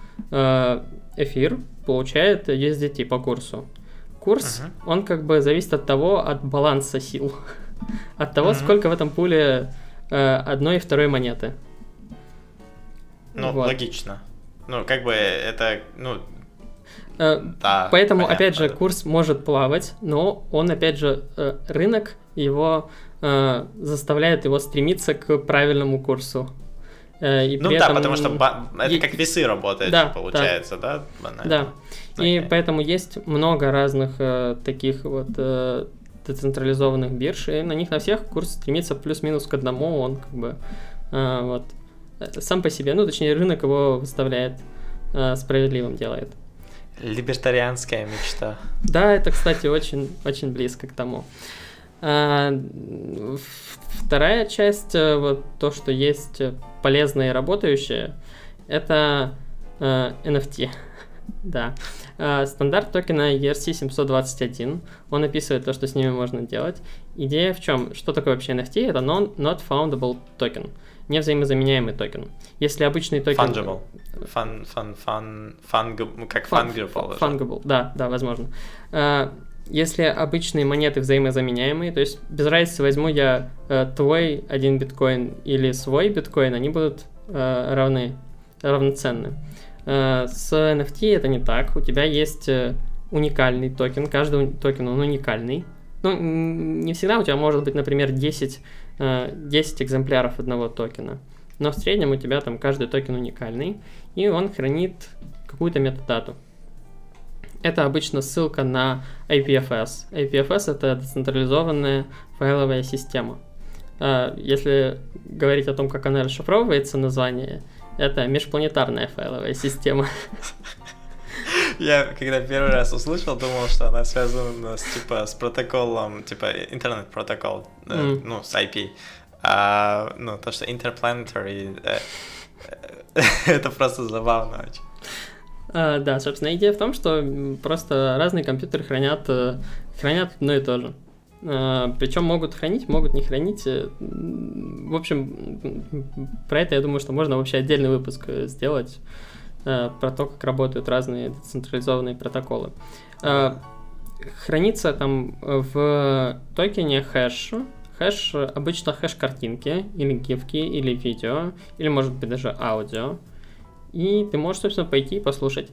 эфир, получает USDT по курсу. Курс, он как бы зависит от того, от баланса сил, от того, сколько в этом пуле одной и второй монеты. Ну, вот. Логично. Ну, как бы это... Ну... Да, поэтому, понятно, опять же, курс может плавать, но он, опять же, рынок его заставляет его стремиться к правильному курсу. И ну да, этом... потому что это как весы работает, да, получается, да? Да. И поэтому есть много разных таких вот децентрализованных бирж, и на них на всех курс стремится плюс-минус к одному, он как бы вот сам по себе, ну точнее рынок его выставляет, справедливым делает. Либертарианская мечта. Да, это, кстати, очень близко к тому. Вторая часть, вот то, что есть полезное и работающее, это NFT. Да. Стандарт токена ERC-721, он описывает то, что с ними можно делать. Идея в чем? Что такое вообще NFT? Это not foundable токен, невзаимозаменяемый токен. Если обычный токен... Fungible. Fungible, да, возможно. Если обычные монеты взаимозаменяемые, то есть без разницы, возьму я твой один биткоин или свой биткоин, они будут равноценны. С NFT это не так. У тебя есть уникальный токен, каждый токен он уникальный. Ну, не всегда у тебя может быть, например, 10 экземпляров одного токена, но в среднем у тебя там каждый токен уникальный, и он хранит какую-то метадату. Это обычно ссылка на IPFS. IPFS — это децентрализованная файловая система. Если говорить о том, как она расшифровывается, название, это межпланетарная файловая система. Я, когда первый раз услышал, думал, что она связана с протоколом, интернет-протокол, ну, с IP. Ну, то, что interplanetary, это просто забавно очень. Да, собственно, идея в том, что просто разные компьютеры хранят одно и то же. Причем могут хранить, могут не хранить. В общем, про это, я думаю, что можно вообще отдельный выпуск сделать, про то, как работают разные децентрализованные протоколы. Хранится там в токене хэш. Хэш, обычно хэш картинки, или гифки, или видео, или, может быть, даже аудио. И ты можешь, собственно, пойти и послушать,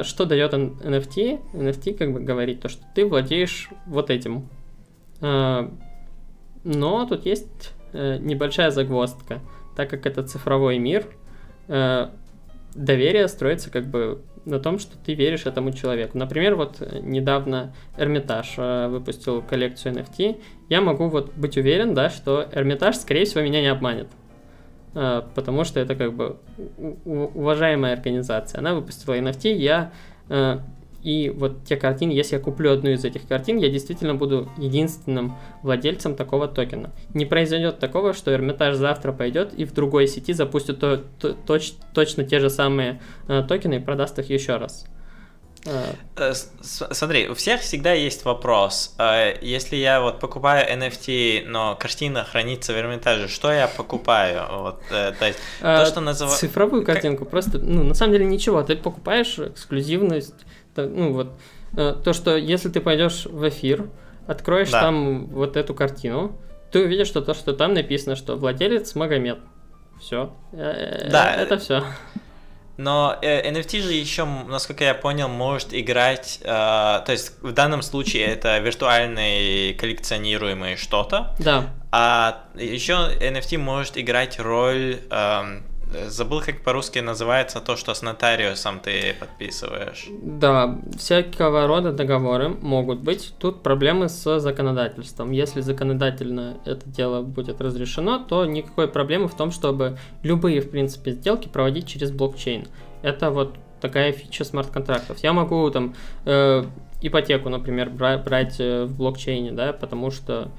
что дает NFT. NFT как бы говорит то, что ты владеешь вот этим. Но тут есть небольшая загвоздка. Так как это цифровой мир, доверие строится как бы на том, что ты веришь этому человеку. Например, вот недавно Эрмитаж выпустил коллекцию NFT. Я могу вот быть уверен, да, что Эрмитаж, скорее всего, меня не обманет. Потому что это как бы уважаемая организация. Она выпустила NFT, и вот те картины, если я куплю одну из этих картин, я действительно буду единственным владельцем такого токена. Не произойдет такого, что Эрмитаж завтра пойдет и в другой сети запустит точно те же самые токены и продаст их еще раз. Смотри, у всех всегда есть вопрос. Если я вот покупаю NFT, но картина хранится в Эрмитаже, что я покупаю? Вот, то есть, то, что называю... Цифровую картинку, просто, ну, на самом деле ничего. Ты покупаешь эксклюзивность, ну, вот, то, что если ты пойдешь в эфир, откроешь там вот эту картину, ты увидишь, что то, что там написано, что владелец Магомед. Все. Да. Это все. Но NFT же еще, насколько я понял, может играть, то есть в данном случае это виртуальное коллекционируемое что-то, да. А еще NFT может играть роль, забыл, как по-русски называется, то, что с нотариусом ты подписываешь. Да, всякого рода договоры могут быть, тут проблемы с законодательством. Если законодательно это дело будет разрешено, то никакой проблемы в том, чтобы любые, в принципе, сделки проводить через блокчейн. Это вот такая фича смарт-контрактов. Я могу там ипотеку, например, брать в блокчейне, да, потому что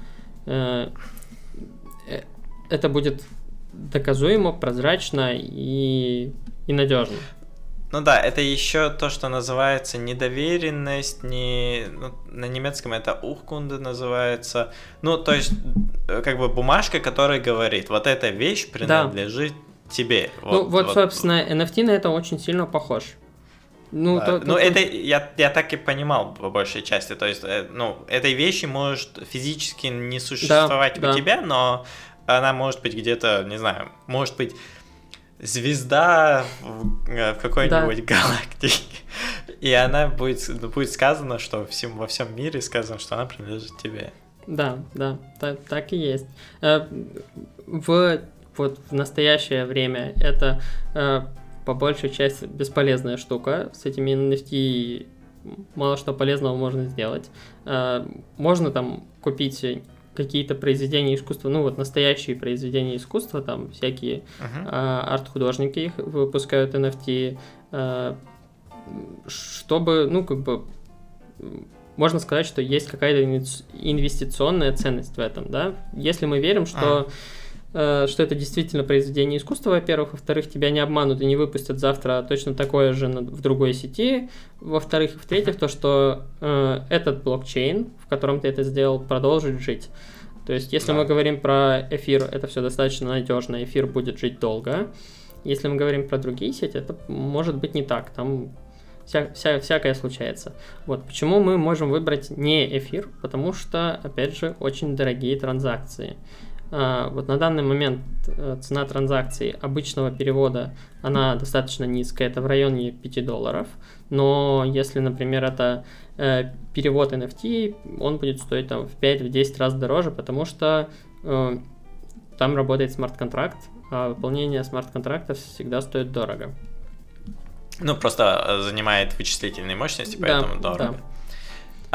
это будет доказуемо, прозрачно и надежно. Ну да, это еще то, что называется недоверенность, не... ну, на немецком это Urkunde называется. Ну, то есть, как бы бумажка, которая говорит, вот эта вещь принадлежит тебе. Ну, вот, собственно, NFT на это очень сильно похож. Ну, да. Ну это я так и понимал по большей части. То есть, ну, этой вещи может физически не существовать у тебя, но она может быть где-то, не знаю, может быть звезда в какой-нибудь галактике. И она будет сказано, что во всем мире сказано, что она принадлежит тебе. Да, так и есть. В настоящее время это по большей части бесполезная штука. С этими NFT мало что полезного можно сделать. Можно там купить какие-то произведения искусства, ну вот настоящие произведения искусства, там всякие арт-художники их выпускают NFT, чтобы, ну как бы, можно сказать, что есть какая-то инвестиционная ценность в этом, да? Если мы верим, что это действительно произведение искусства, во-первых, во-вторых, тебя не обманут и не выпустят завтра точно такое же в другой сети, во-вторых, и в-третьих, то, что этот блокчейн, в котором ты это сделал, продолжит жить. То есть, если мы говорим про эфир, это все достаточно надежно, эфир будет жить долго. Если мы говорим про другие сети, это может быть не так, там всякое случается. Вот, почему мы можем выбрать не эфир? Потому что, опять же, очень дорогие транзакции. Вот на данный момент цена транзакции обычного перевода, она достаточно низкая, это в районе $5, но если, например, это перевод NFT, он будет стоить там в 5-10 раз дороже, потому что там работает смарт-контракт, а выполнение смарт-контрактов всегда стоит дорого. Ну, просто занимает вычислительные мощности, поэтому дорого. Да.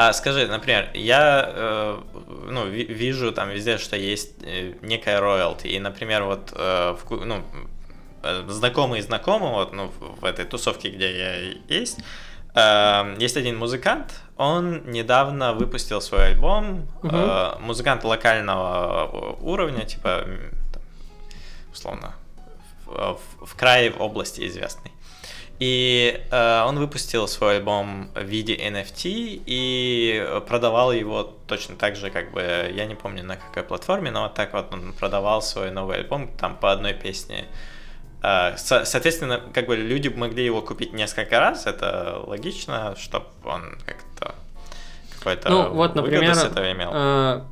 А скажи, например, я вижу там везде, что есть некая роялти, и, например, вот знакомые знакомого, вот, ну, в этой тусовке, где я есть один музыкант, он недавно выпустил свой альбом, музыкант локального уровня, типа, там, условно, в крае, в области известный. И он выпустил свой альбом в виде NFT и продавал его точно так же, как бы, я не помню на какой платформе, но вот так вот он продавал свой новый альбом там по одной песне. Соответственно, как бы люди могли его купить несколько раз, это логично, чтобы он как-то какой-то выгоду с этого имел.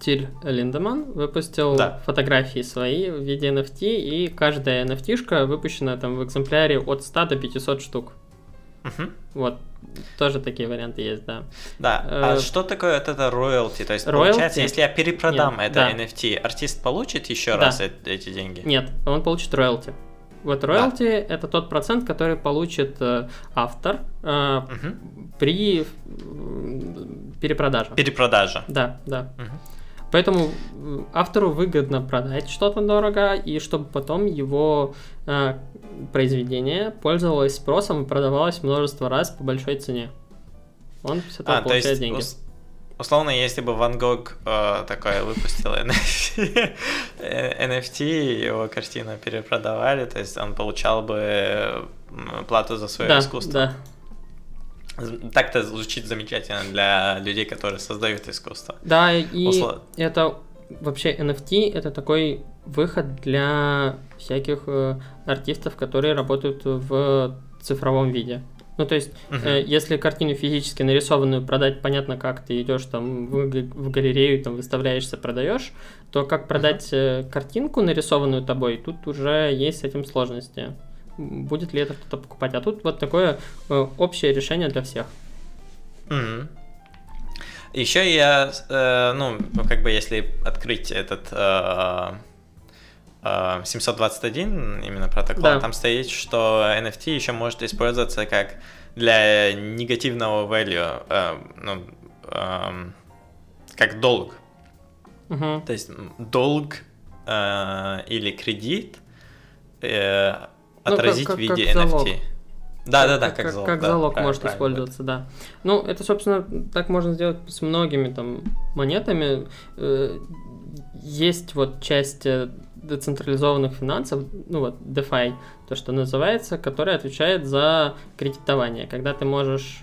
Тиль Линдеман выпустил фотографии свои в виде NFT, и каждая NFT-шка выпущена там в экземпляре от 100 до 500 штук. Вот, тоже такие варианты есть, да. Да, а что такое это роялти? То есть, получается, если я перепродам NFT, артист получит еще раз эти деньги? Нет, он получит роялти. Вот роялти — это тот процент, который получит автор при перепродаже. Да. Поэтому автору выгодно продать что-то дорого, и чтобы потом его произведение пользовалось спросом и продавалось множество раз по большой цене. Он с этого получает деньги. Условно, если бы Ван Гог такое выпустил NFT, его картину перепродавали, то есть он получал бы плату за свое искусство. Так-то звучит замечательно для людей, которые создают искусство. Да, и это вообще NFT, это такой выход для всяких артистов, которые работают в цифровом виде. Ну, то есть, если картину физически нарисованную продать, понятно, как ты идешь там в галерею, там выставляешься, продаешь, то как продать картинку, нарисованную тобой, тут уже есть с этим сложности. Будет ли это кто-то покупать? А тут вот такое общее решение для всех. Еще я, как бы, если открыть этот 721 именно протокол, там стоит, что NFT еще может использоваться как для негативного value, как долг. То есть долг или кредит отразить в виде NFT. Залог. Да, как залог. Как залог может использоваться, да. Ну, это, собственно, так можно сделать с многими там монетами. Есть вот часть децентрализованных финансов, ну вот DeFi, то, что называется, который отвечает за кредитование, когда ты можешь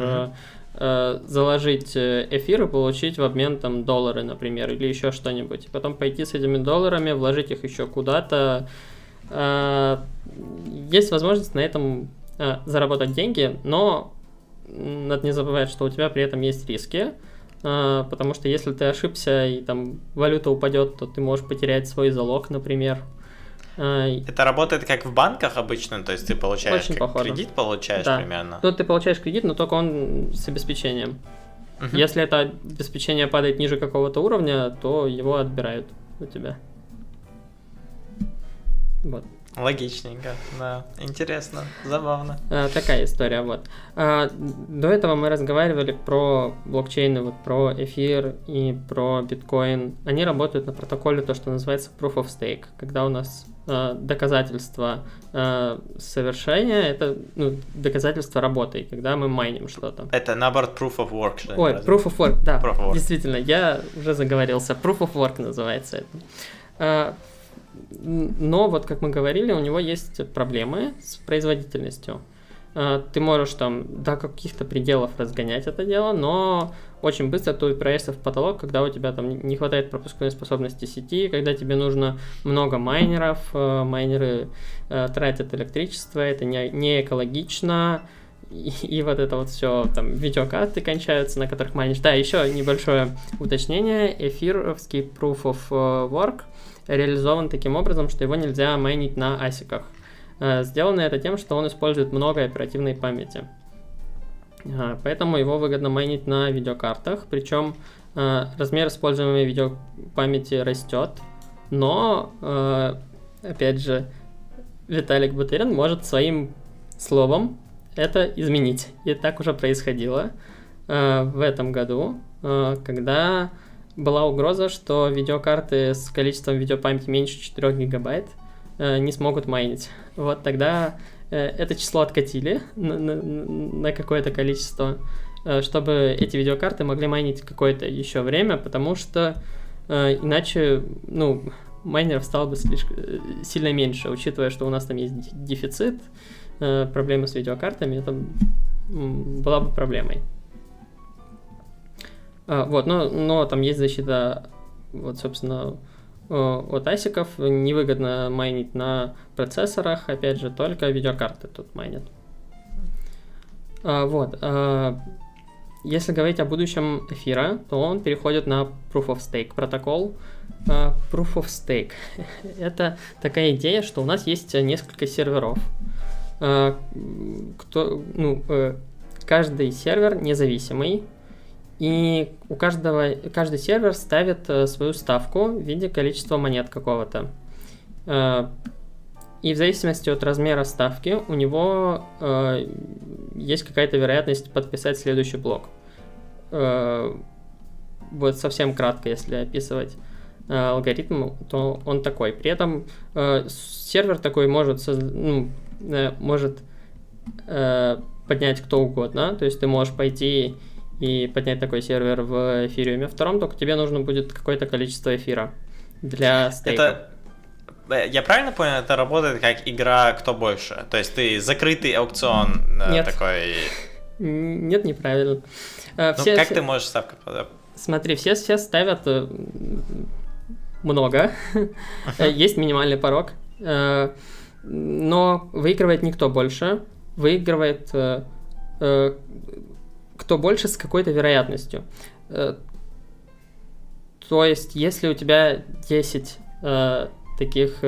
заложить эфир и получить в обмен там доллары, например, или еще что-нибудь, и потом пойти с этими долларами, вложить их еще куда-то. Есть возможность на этом заработать деньги, но надо не забывать, что у тебя при этом есть риски, потому что если ты ошибся и там валюта упадет, то ты можешь потерять свой залог, например. Это работает как в банках обычно, то есть ты получаешь кредит, получаешь примерно. Тут ты получаешь кредит, но только он с обеспечением. Если это обеспечение падает ниже какого-то уровня, то его отбирают у тебя. Вот. Логичненько, да, интересно, забавно. Такая история, вот. До этого мы разговаривали про блокчейны, вот про эфир и про биткоин. Они работают на протоколе, то, что называется proof of stake, когда у нас доказательство совершения, это доказательство работы, когда мы майним что-то. Это наоборот proof of work, что ли? Ой, proof of work, да, proof of work. Действительно, я уже заговорился, proof of work называется это. Но вот, как мы говорили, у него есть проблемы с производительностью. Ты можешь там до каких-то пределов разгонять это дело, но очень быстро ты упираешься в потолок, когда у тебя там не хватает пропускной способности сети, когда тебе нужно много майнеров, майнеры тратят электричество, это не экологично, и вот это вот все, там, видеокарты кончаются, на которых майнишь. Да, еще небольшое уточнение, эфировский proof of work реализован таким образом, что его нельзя майнить на асиках. Сделано это тем, что он использует много оперативной памяти. Поэтому его выгодно майнить на видеокартах, причем размер используемой видеопамяти растет, но, опять же, Виталик Бутерин может своим словом это изменить. И так уже происходило в этом году, когда... была угроза, что видеокарты с количеством видеопамяти меньше 4 гигабайт не смогут майнить. Вот тогда это число откатили на какое-то количество, чтобы эти видеокарты могли майнить какое-то еще время, потому что иначе майнеров стало бы слишком сильно меньше, учитывая, что у нас там есть дефицит, проблемы с видеокартами, это была бы проблемой. Вот, но там есть защита, вот, собственно, от асиков. Невыгодно майнить на процессорах, опять же, только видеокарты тут майнят. Вот. Если говорить о будущем эфира, то он переходит на Proof of Stake протокол. Proof of Stake – это такая идея, что у нас есть несколько серверов. Каждый сервер независимый. И каждый сервер ставит свою ставку в виде количества монет какого-то. И в зависимости от размера ставки у него есть какая-то вероятность подписать следующий блок. Вот совсем кратко, если описывать алгоритм, то он такой. При этом сервер такой может поднять кто угодно. То есть ты можешь пойти... и поднять такой сервер в эфириуме втором, только тебе нужно будет какое-то количество эфира для стейка. Я правильно понял, это работает как игра «Кто больше»? То есть ты закрытый аукцион. Нет. Такой... Нет, неправильно. Как ты можешь ставку... Смотри, все ставят много, есть минимальный порог, но выигрывает не кто больше, выигрывает... кто больше с какой-то вероятностью. То есть, если у тебя 10 таких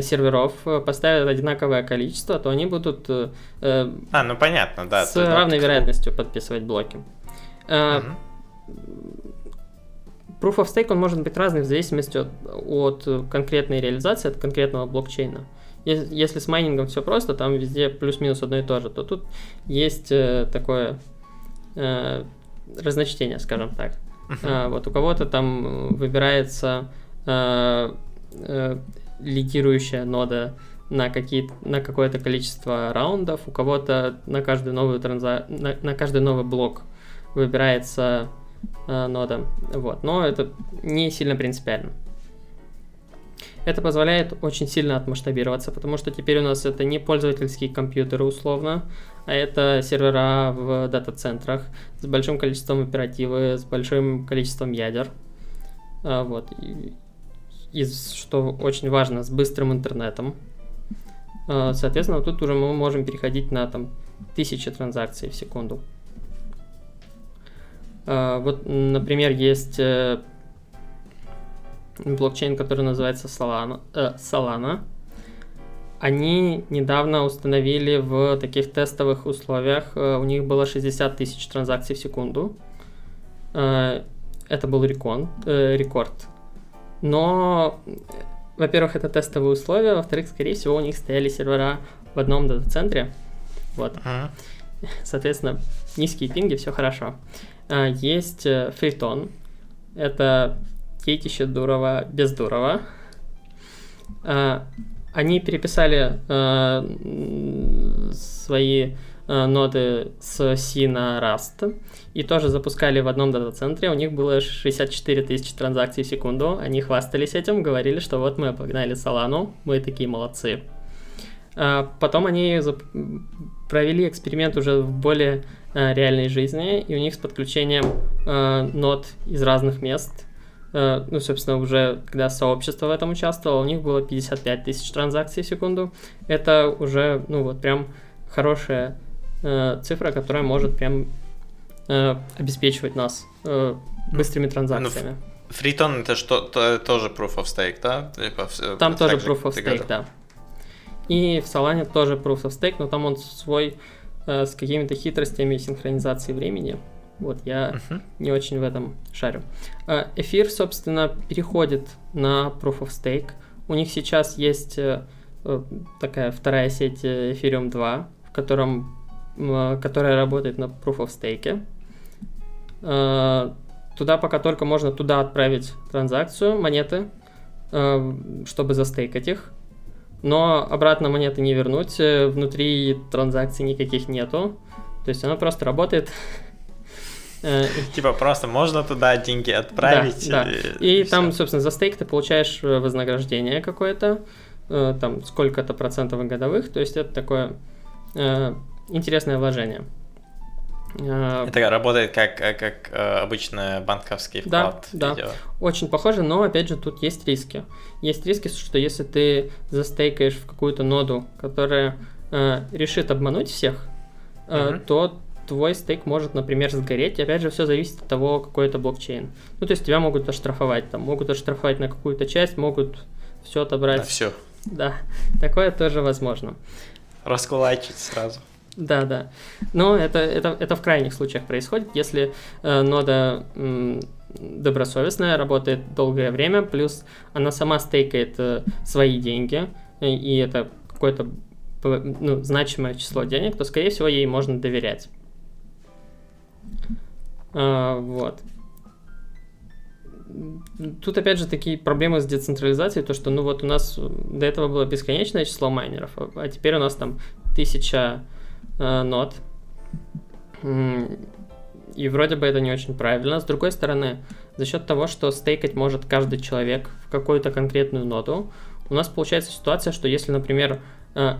серверов поставят одинаковое количество, то они будут понятно, да, с равной вероятностью подписывать блоки. Proof of Stake, он может быть разный в зависимости от конкретной реализации, от конкретного блокчейна. Если с майнингом все просто, там везде плюс-минус одно и то же, то тут есть такое... разночтение, скажем так. Вот у кого-то там выбирается лидирующая нода на какое-то количество раундов, у кого-то на каждый новый блок выбирается нода. Вот. Но это не сильно принципиально. Это позволяет очень сильно отмасштабироваться, потому что теперь у нас это не пользовательские компьютеры условно, а это сервера в дата-центрах с большим количеством оперативы, с большим количеством ядер. Вот. И что очень важно, с быстрым интернетом. Соответственно, тут уже мы можем переходить на там, 1000 транзакций в секунду. Вот, например, есть блокчейн, который называется Solana. Они недавно установили в таких тестовых условиях, у них было 60 тысяч транзакций в секунду. Это был рекорд. Но, во-первых, это тестовые условия, во-вторых, скорее всего, у них стояли сервера в одном дата-центре. Вот. Соответственно, низкие пинги, все хорошо. Есть Фритон. Это детище Дурова без Дурова. Они переписали свои ноды с C на Rust и тоже запускали в одном дата-центре. У них было 64 тысячи транзакций в секунду. Они хвастались этим, говорили, что вот мы обогнали Solana, мы такие молодцы. Потом они провели эксперимент уже в более реальной жизни, и у них с подключением нод из разных мест, ну, собственно, уже когда сообщество в этом участвовало, у них было 55 тысяч транзакций в секунду. Это уже, ну, вот прям хорошая цифра, которая может прям обеспечивать нас быстрыми транзакциями. Фритон — это что-то тоже proof of stake, да? Там тоже proof of stake, да. И в Solana тоже proof of stake, но там он свой с какими-то хитростями синхронизации времени. Вот, я не очень в этом шарю. Эфир, собственно, переходит на Proof of Stake. У них сейчас есть такая вторая сеть Ethereum 2, которая работает на Proof of Stake. Туда пока только можно отправить транзакцию, монеты, чтобы застейкать их. Но обратно монеты не вернуть, внутри транзакций никаких нету. То есть она просто работает. Типа просто можно туда деньги отправить. Да, да. И там, все. Собственно, за стейк ты получаешь вознаграждение какое-то, там сколько-то процентов годовых, то есть это такое интересное вложение. Это работает как обычный банковский вклад. Да, да, очень похоже, но опять же тут есть риски. Есть риски, что если ты застейкаешь в какую-то ноду, которая решит обмануть всех, то твой стейк может, например, сгореть. И опять же, все зависит от того, какой это блокчейн. Ну, то есть тебя могут оштрафовать, там, могут оштрафовать на какую-то часть, могут все отобрать. На все. Да, такое тоже возможно. Раскулачить сразу. Да, да. Но это в крайних случаях происходит, если нода добросовестная, работает долгое время, плюс она сама стейкает свои деньги, и это какое-то значимое число денег, то, скорее всего, ей можно доверять. Вот. Тут опять же такие проблемы с децентрализацией, то что, ну вот у нас до этого было бесконечное число майнеров, а теперь у нас там 1000 нод, и вроде бы это не очень правильно. С другой стороны, за счет того, что стейкать может каждый человек в какую-то конкретную ноду, у нас получается ситуация, что если, например,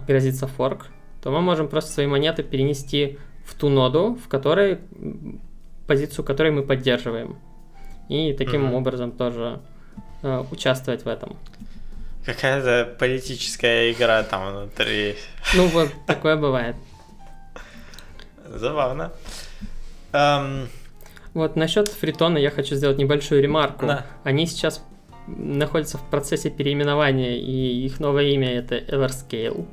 грозится форк, то мы можем просто свои монеты перенести в ту ноду, в которой позицию которой мы поддерживаем, и таким образом тоже участвовать в этом. Какая-то политическая игра там внутри. Ну вот, такое бывает. Забавно. Вот насчет Фритона я хочу сделать небольшую ремарку. Да. Они сейчас находятся в процессе переименования, и их новое имя — это Everscale.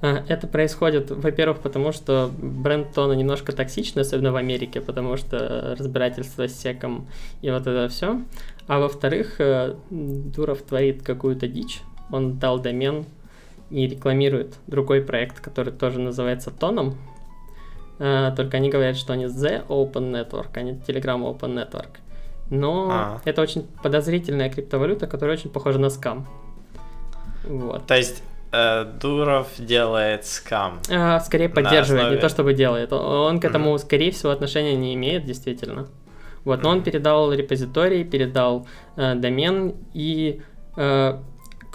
Это происходит, во-первых, потому что бренд Тона немножко токсичный, особенно в Америке, потому что разбирательство с секом и вот это все. А во-вторых, Дуров творит какую-то дичь. Он дал домен и рекламирует другой проект, который тоже называется Тоном. Только они говорят, что они The Open Network, а не Telegram Open Network. Но это очень подозрительная криптовалюта, которая очень похожа на скам. Вот. То есть Дуров делает скам. Скорее поддерживает, не то чтобы делает. Он к этому, скорее всего, отношения не имеет, действительно. Вот, но он передал репозиторий, передал домен, и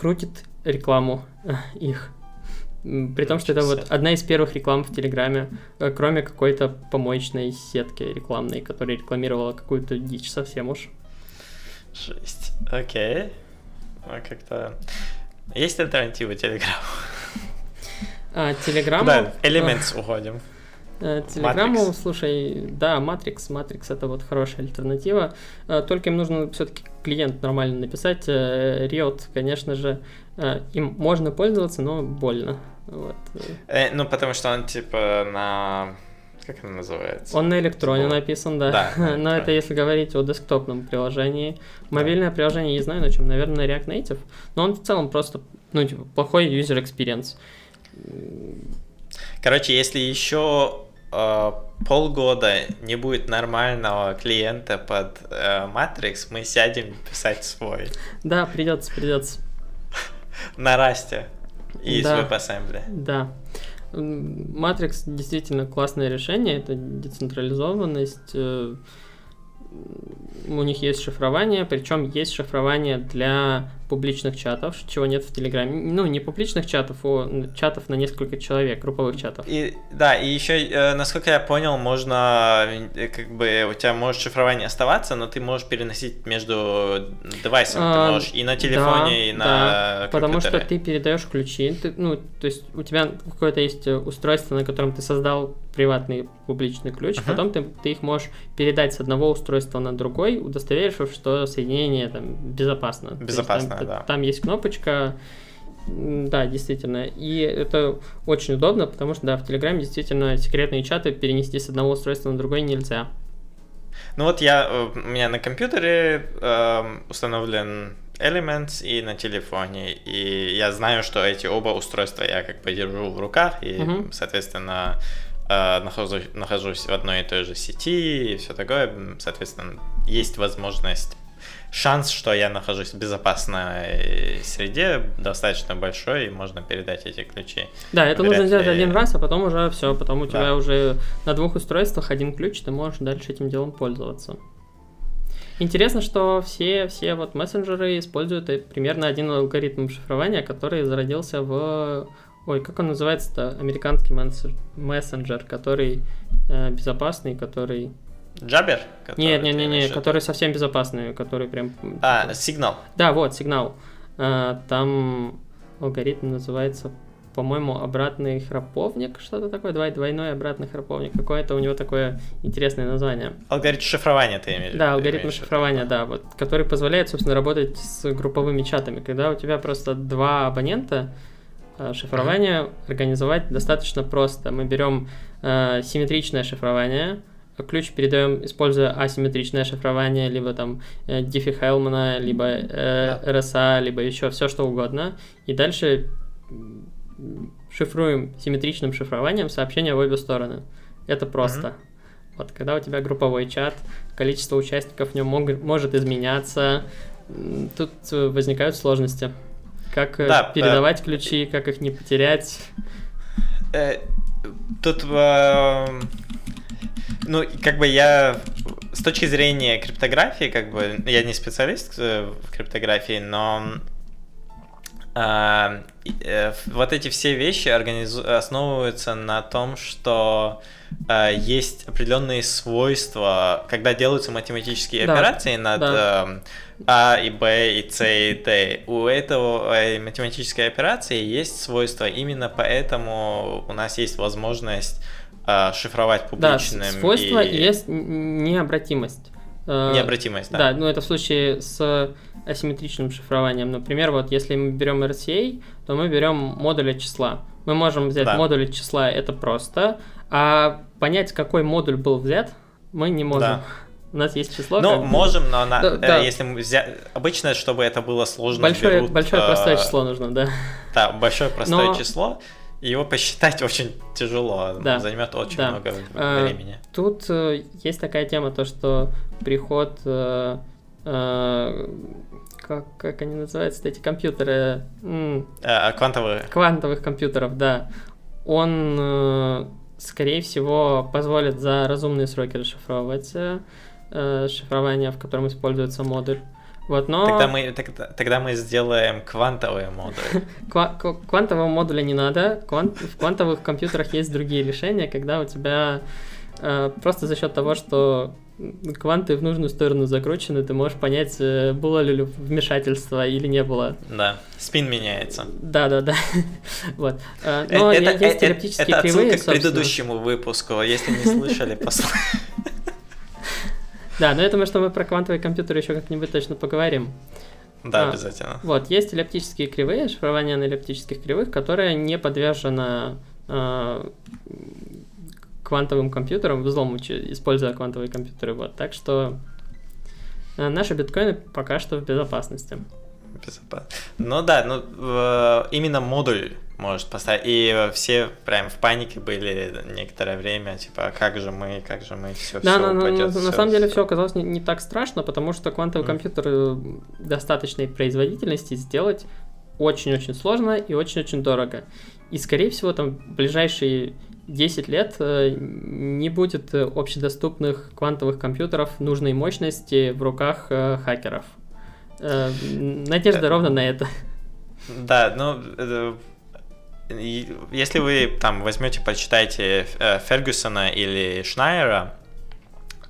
крутит рекламу их. При том, что это вот одна из первых реклам в Телеграме, кроме какой-то помоечной сетки рекламной, которая рекламировала какую-то дичь совсем уж. Жесть. Окей. А как-то... Есть альтернатива Телеграму? Телеграму... Да, Elements уходим. Телеграмму, слушай, да, Matrix это вот хорошая альтернатива. Только им нужно все-таки клиент нормально написать. Riot, конечно же, им можно пользоваться, но больно. Вот. Ну, потому что он типа на... Как он называется? Он на электроне написан, да. Но это если говорить о десктопном приложении. Мобильное приложение, не знаю, на чем, наверное, React Native. Но он в целом просто, ну, типа, плохой user experience. Короче, если еще полгода не будет нормального клиента под Matrix, мы сядем писать свой. Да, придется. На Расте и из WebAssembly. Да. Matrix действительно классное решение, это децентрализованность, у них есть шифрование, причем есть шифрование для публичных чатов, чего нет в Телеграме. Ну, не публичных чатов, а чатов на несколько человек, групповых чатов. И, да, и еще, насколько я понял, можно, как бы, у тебя может шифрование оставаться, но ты можешь переносить между девайсами, ты можешь и на телефоне, и на компьютере. Потому что ты передаешь ключи, то есть у тебя какое-то есть устройство, на котором ты создал приватный публичный ключ, потом ты их можешь передать с одного устройства на другой, удостоверившись, что соединение там безопасно. Безопасно. Там есть кнопочка, да, действительно, и это очень удобно, потому что, да, в Телеграме действительно секретные чаты перенести с одного устройства на другое нельзя. Ну вот у меня на компьютере установлен Elements и на телефоне, и я знаю, что эти оба устройства я как бы держу в руках, и, соответственно, нахожусь в одной и той же сети, и все такое, соответственно, есть возможность... Шанс, что я нахожусь в безопасной среде, достаточно большой, и можно передать эти ключи. Да, это нужно сделать один раз, а потом уже все. Потом у тебя уже на двух устройствах один ключ, ты можешь дальше этим делом пользоваться. Интересно, что все вот мессенджеры используют примерно один алгоритм шифрования, который зародился в... Ой, как он называется-то? Американский мессенджер, который безопасный, который... Джабер? Не, который совсем безопасный, который прям... Сигнал. Да, вот, Сигнал. Там алгоритм называется, по-моему, обратный храповник, что-то такое, двойной обратный храповник, какое-то у него такое интересное название. Алгоритм шифрования ты имеешь в виду? Да, алгоритм шифрования, да, вот, который позволяет, собственно, работать с групповыми чатами, когда у тебя просто два абонента. Шифрование организовать достаточно просто. Мы берем симметричное шифрование, ключ передаем, используя асимметричное шифрование, либо там Диффи-Хеллмана, либо RSA, либо еще все что угодно. И дальше шифруем симметричным шифрованием сообщения в обе стороны. Это просто. Вот когда у тебя групповой чат, количество участников в нем может изменяться, тут возникают сложности. Как передавать ключи, как их не потерять. Тут... Ну, как бы я с точки зрения криптографии, как бы я не специалист в криптографии, но вот эти все вещи основываются на том, что есть определенные свойства, когда делаются математические операции над А и Б и С и Д. У этой математической операции есть свойства, именно поэтому у нас есть возможность шифровать публичным. Да, свойство и есть необратимость. Необратимость, да. Да, ну это в случае с асимметричным шифрованием. Например, вот если мы берем RSA, то мы берем модули числа. Мы можем взять модули числа, это просто, а понять, какой модуль был взят, мы не можем. Да. У нас есть число. Ну, можем, но если мы взяли... Обычно, чтобы это было сложно, Большое простое число нужно, да. Да, большое простое число. Его посчитать очень тяжело, займет очень много времени. Тут есть такая тема, то что приход, как они называются, эти компьютеры? Квантовых компьютеров, да. Он, скорее всего, позволит за разумные сроки расшифровывать шифрование, в котором используется модуль. Вот, но... тогда мы сделаем квантовые модули. Квантового модуля не надо. В квантовых компьютерах есть другие решения, когда у тебя просто за счет того, что кванты в нужную сторону закручены, ты можешь понять, было ли вмешательство или не было. Да, спин меняется. Да. Вот. Но есть теоретические кривые, это отсылка к предыдущему выпуску, если не слышали, послушайте. Да, но я думаю, что мы про квантовые компьютеры еще как-нибудь точно поговорим. Да, обязательно. Вот, есть эллиптические кривые, шифрование на эллиптических кривых, которое не подвержено квантовым компьютерам, взлому, используя квантовые компьютеры. Вот, так что наши биткоины пока что в безопасности. Ну да, именно модуль может поставить. И все прям в панике были некоторое время, типа, как же мы, все, да, все упадет. На самом деле все оказалось не так страшно, потому что квантовый компьютер достаточной производительности сделать очень-очень сложно и очень-очень дорого. И, скорее всего, там в ближайшие 10 лет не будет общедоступных квантовых компьютеров нужной мощности в руках хакеров. Надежда ровно на это. Да, если вы там возьмете, почитаете Фергюсона или Шнайера,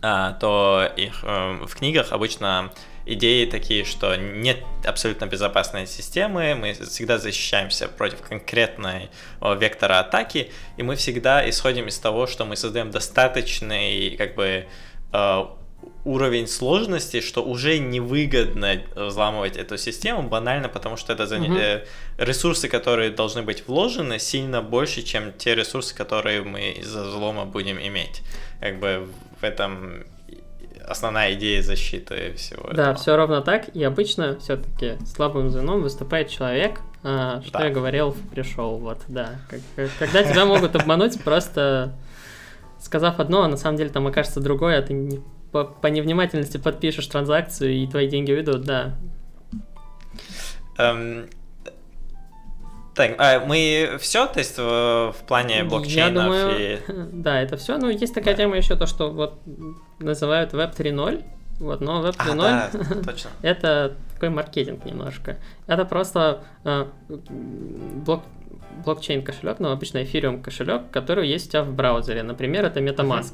то их в книгах обычно идеи такие, что нет абсолютно безопасной системы, мы всегда защищаемся против конкретного вектора атаки, и мы всегда исходим из того, что мы создаем достаточный, как бы, уровень сложности, что уже невыгодно взламывать эту систему, банально, потому что это ресурсы, которые должны быть вложены, сильно больше, чем те ресурсы, которые мы из-за взлома будем иметь. Как бы в этом основная идея защиты всего этого. Да, все ровно так, и обычно все-таки слабым звеном выступает человек, что да. Я говорил, пришел, вот, да. Когда тебя могут обмануть, просто сказав одно, а на самом деле там окажется другое, а ты не по невнимательности подпишешь транзакцию, и твои деньги уйдут, да. Так, мы все, то есть в плане блокчейнов? Я думаю, да, это все. Ну, есть такая тема еще, то, что вот называют Web 3.0, вот, но Web 3.0 да, это такой маркетинг немножко. Это просто блокчейн-кошелек, но обычно Ethereum-кошелек, который есть у тебя в браузере. Например, это MetaMask,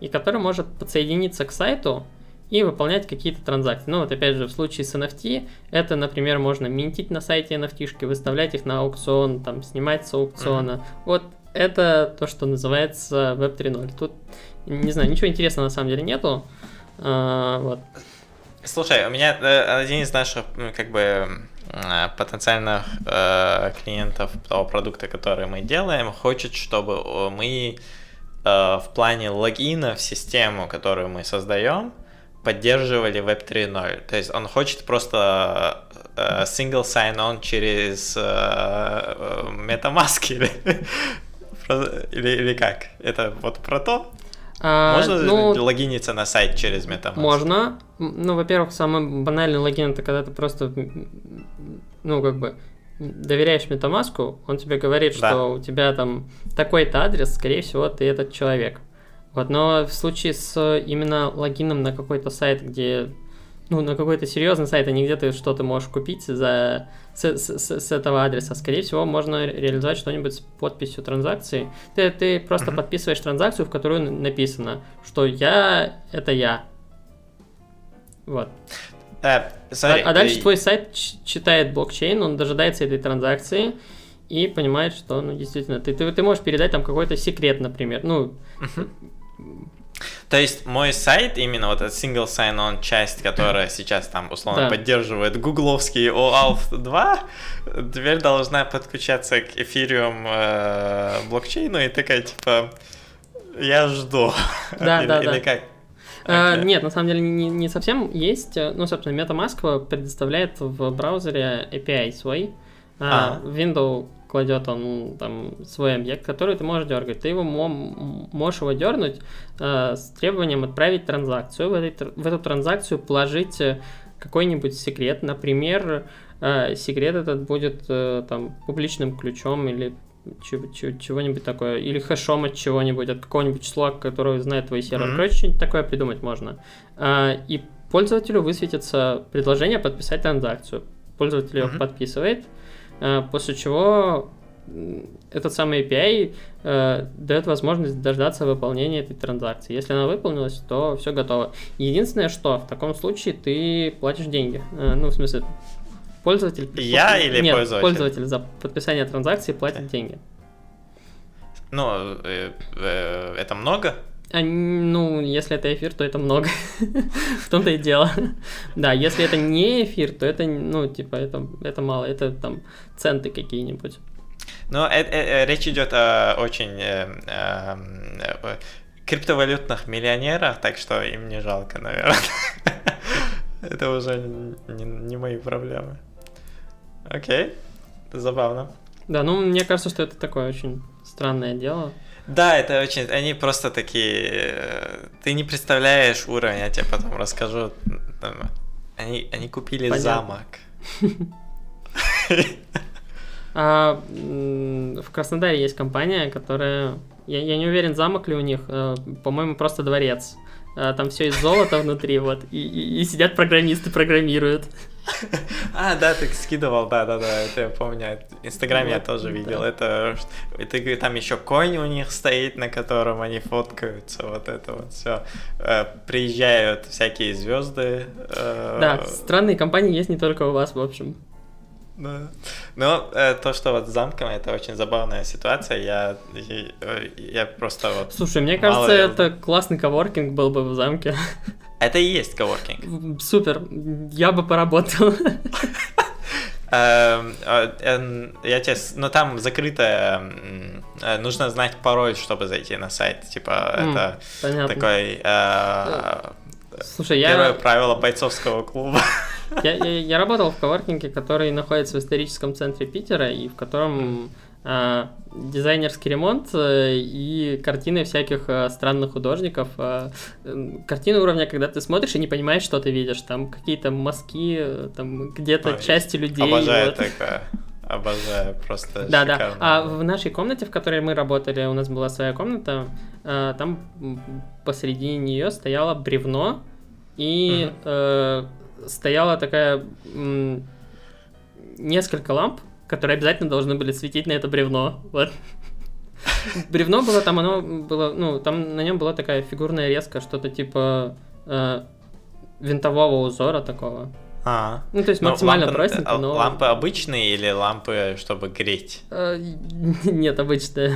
и который может подсоединиться к сайту и выполнять какие-то транзакции. Ну вот опять же, в случае с NFT, это, например, можно минтить на сайте NFT-шки, выставлять их на аукцион, там, снимать с аукциона. Вот это то, что называется Web 3.0. Тут, не знаю, ничего интересного на самом деле нету. Вот. Слушай, у меня один из наших, как бы, потенциальных клиентов того продукта, который мы делаем, хочет, чтобы мы в плане логина в систему, которую мы создаем, поддерживали Web 3.0. То есть он хочет просто single sign-on через MetaMask или как? Это вот про то? Можно логиниться на сайт через MetaMask? Можно. Ну, во-первых, самый банальный логин — это когда ты просто, доверяешь MetaMask, он тебе говорит, что у тебя там такой-то адрес, скорее всего, ты этот человек. Вот, но в случае с именно логином на какой-то сайт, где, на какой-то серьезный сайт, а не где ты что-то можешь купить с этого адреса, скорее всего, можно реализовать что-нибудь с подписью транзакции. Ты просто подписываешь транзакцию, в которую написано, что я — это я. Вот. А дальше твой сайт читает блокчейн, он дожидается этой транзакции и понимает, что, действительно, ты можешь передать там какой-то секрет, например, То есть мой сайт, именно вот эта single sign-on часть, которая сейчас там условно поддерживает гугловский OAuth 2, теперь должна подключаться к Ethereum блокчейну и такая, типа, я жду. Или как? Нет, на самом деле не совсем есть. Собственно, MetaMask предоставляет в браузере API свой. В Windows кладет он там свой объект, который ты можешь дергать. Ты можешь его дернуть с требованием отправить транзакцию. В эту транзакцию положить какой-нибудь секрет. Например, секрет этот будет публичным ключом или чего-нибудь такое. Или хэшом от чего-нибудь, от какого-нибудь числа, которое знает твой сервер. Короче, что-нибудь такое придумать можно. И пользователю высветится предложение подписать транзакцию. Пользователь ее подписывает, после чего этот самый API дает возможность дождаться выполнения этой транзакции. Если она выполнилась, то все готово. Единственное, что в таком случае ты платишь деньги. Ну, в смысле, пользователь... Пользователь за подписание транзакции платит деньги. Ну, это много? Ну, если это эфир, то это много. В том-то и дело. Да, если это не эфир, то это, ну, типа, это мало. Это там центы какие-нибудь. Но речь идет о очень криптовалютных миллионерах, так что им не жалко, наверное. Это уже не мои проблемы. Окей, забавно. Да, ну, мне кажется, что это такое очень странное дело. Да, это очень... Они просто такие... Ты не представляешь уровень, я тебе потом расскажу. Они купили замок. В Краснодаре есть компания, которая... Я не уверен, замок ли у них, по-моему, просто дворец. Там все из золота внутри, вот. И сидят программисты, программируют. А, да, ты скидывал, да, это я помню. В Инстаграме я тоже видел. Это там еще конь у них стоит, на котором они фоткаются, вот это вот все. Приезжают всякие звезды. Да, странные компании есть не только у вас, в общем. Да. Но то, что вот с замком, это очень забавная ситуация, я просто вот... Слушай, мне кажется, это классный коворкинг был бы в замке. Это и есть коворкинг. Супер, я бы поработал. Но там закрыто, нужно знать пароль, чтобы зайти на сайт, типа это такой... Слушай, первое правило бойцовского клуба. Я работал в коворкинге, который находится в историческом центре Питера, и в котором дизайнерский ремонт и картины всяких странных художников. Картины уровня, когда ты смотришь и не понимаешь, что ты видишь. Там какие-то мазки, там где-то части людей. Обожаю такое. Обожаю, просто шикарно. Да. А в нашей комнате, в которой мы работали, у нас была своя комната, там посреди нее стояло бревно, и стояла такая несколько ламп, которые обязательно должны были светить на это бревно. Вот. Бревно было там, оно было, ну, там на нем была такая фигурная резка, что-то типа винтового узора такого. Ну, то есть максимально простенько, но... Лампы обычные или лампы, чтобы греть? Нет, обычные.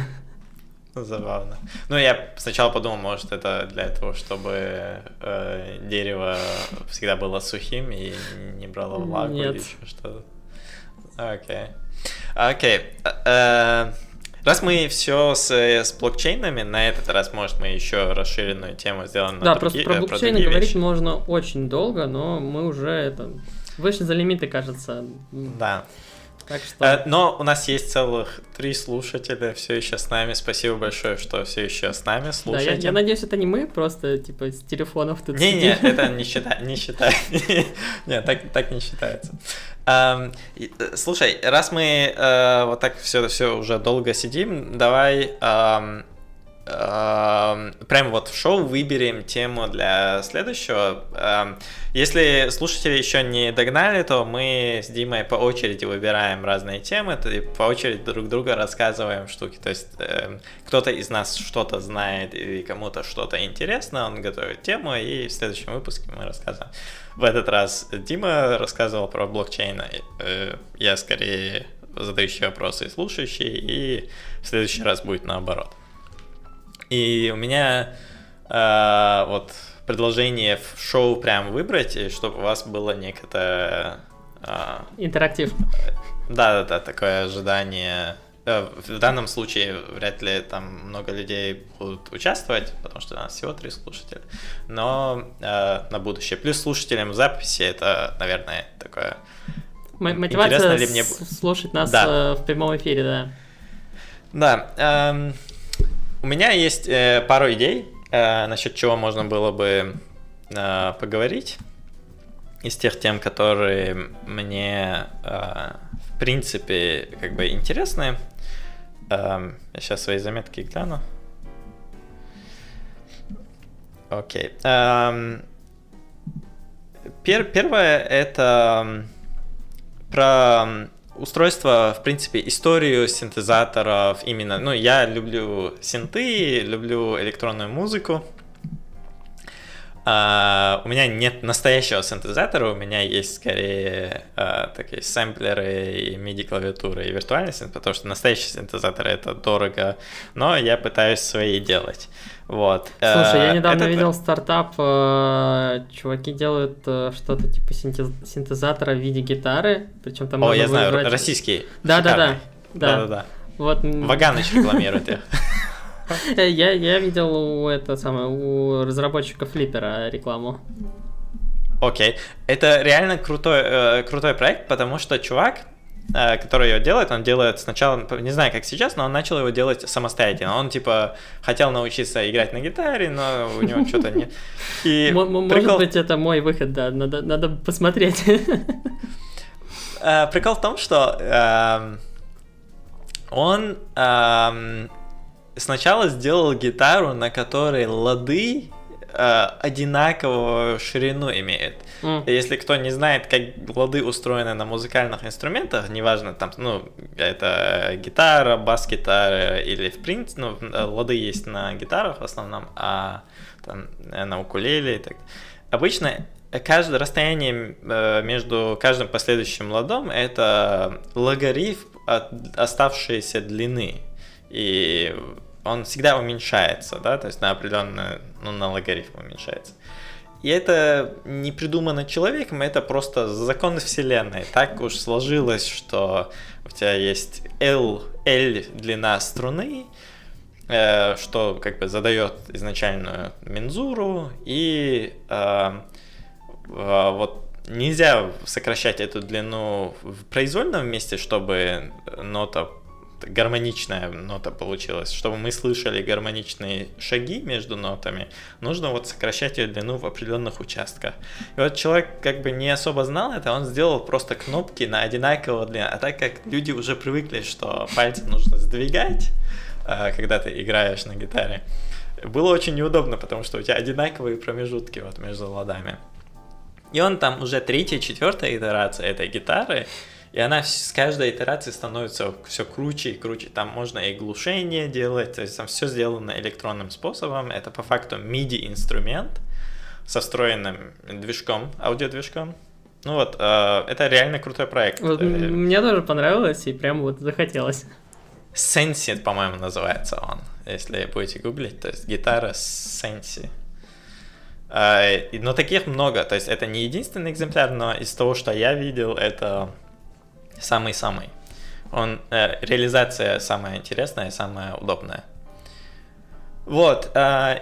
Забавно. Ну, я сначала подумал, может, это для того, чтобы дерево всегда было сухим и не брало влагу или еще что-то. Окей. Раз мы все с блокчейнами, на этот раз, может, мы еще расширенную тему сделаем. Да, просто про блокчейн говорить можно очень долго, но мы уже вышли за лимиты, кажется. Да. Так что... Но у нас есть целых 3 слушателя все еще с нами. Спасибо большое, что все еще с нами слушаете. Да, я надеюсь, это не мы, просто типа с телефонов тут сидим. Не-не, это не считается. Нет, так не считается. Слушай, раз мы вот так все уже долго сидим, давай прям вот в шоу выберем тему для следующего. Если слушатели еще не догнали, то мы с Димой по очереди выбираем разные темы, и по очереди друг друга рассказываем штуки. То есть кто-то из нас что-то знает и кому-то что-то интересно, он готовит тему, и в следующем выпуске мы рассказываем. В этот раз Дима рассказывал про блокчейн, я скорее задающий вопросы и слушающий, и в следующий раз будет наоборот. И у меня вот предложение в шоу прям выбрать, чтобы у вас было некое... интерактив. Да, такое ожидание... В данном случае вряд ли там много людей будут участвовать, потому что у нас всего 3 слушателя, но на будущее. Плюс слушателям в записи это, наверное, такое... Мотивация слушать нас в прямом эфире, да. Да. У меня есть пару идей, насчет чего можно было бы поговорить. Из тех тем, которые мне, в принципе, как бы интересны. Я сейчас свои заметки гляну. Окей. Первое это про устройство, в принципе, историю синтезаторов именно. Ну, я люблю синты, люблю электронную музыку. У меня нет настоящего синтезатора, у меня есть скорее такие сэмплеры и MIDI-клавиатуры и виртуальный синт, потому что настоящий синтезатор это дорого, но я пытаюсь свои делать. Вот. Слушай, я недавно видел стартап, чуваки делают что-то типа синтезатора в виде гитары, причем там... О, я знаю, выбрать... российский. Да-да-да. Вот... Ваганыч рекламирует их. Я видел у разработчика Флиппера рекламу. Окей. Это реально крутой проект, потому что чувак, который его делает, он делает сначала, не знаю как сейчас, но он начал его делать самостоятельно. Он типа хотел научиться играть на гитаре, но у него что-то нет. Может быть, это мой выход, да, надо посмотреть. Прикол в том, что он... Сначала сделал гитару, на которой лады одинаковую ширину имеют. Если кто не знает, как лады устроены на музыкальных инструментах, неважно, там, ну, это гитара, бас-гитара или в принципе, ну, лады есть на гитарах в основном, а там, на укулеле и так. Обычно каждое расстояние между каждым последующим ладом это логарифм от оставшейся длины. И он всегда уменьшается, да, то есть на определенную, ну, на логарифм уменьшается. И это не придумано человеком, это просто законы вселенной. Так уж сложилось, что у тебя есть L длина струны, что как бы задает изначальную мензуру, и вот нельзя сокращать эту длину в произвольном месте, чтобы нота гармоничная нота получилась. Чтобы мы слышали гармоничные шаги между нотами, нужно вот сокращать ее длину в определенных участках. И вот человек как бы не особо знал это, он сделал просто кнопки на одинаковую длину. А так как люди уже привыкли, что пальцы нужно сдвигать, когда ты играешь на гитаре, было очень неудобно, потому что у тебя одинаковые промежутки вот между ладами. И он там уже третья, четвертая итерация этой гитары, и она с каждой итерацией становится все круче и круче. Там можно и глушение делать, то есть там все сделано электронным способом. Это по факту MIDI-инструмент со встроенным движком, аудиодвижком. Ну вот, это реально крутой проект. Вот, мне тоже понравилось и прям вот захотелось. Sensit, по-моему, называется он. Если будете гуглить, то есть гитара Sensit. Но таких много, то есть это не единственный экземпляр, но из того, что я видел, это... Самый-самый. Он реализация самая интересная и самая удобная. Вот.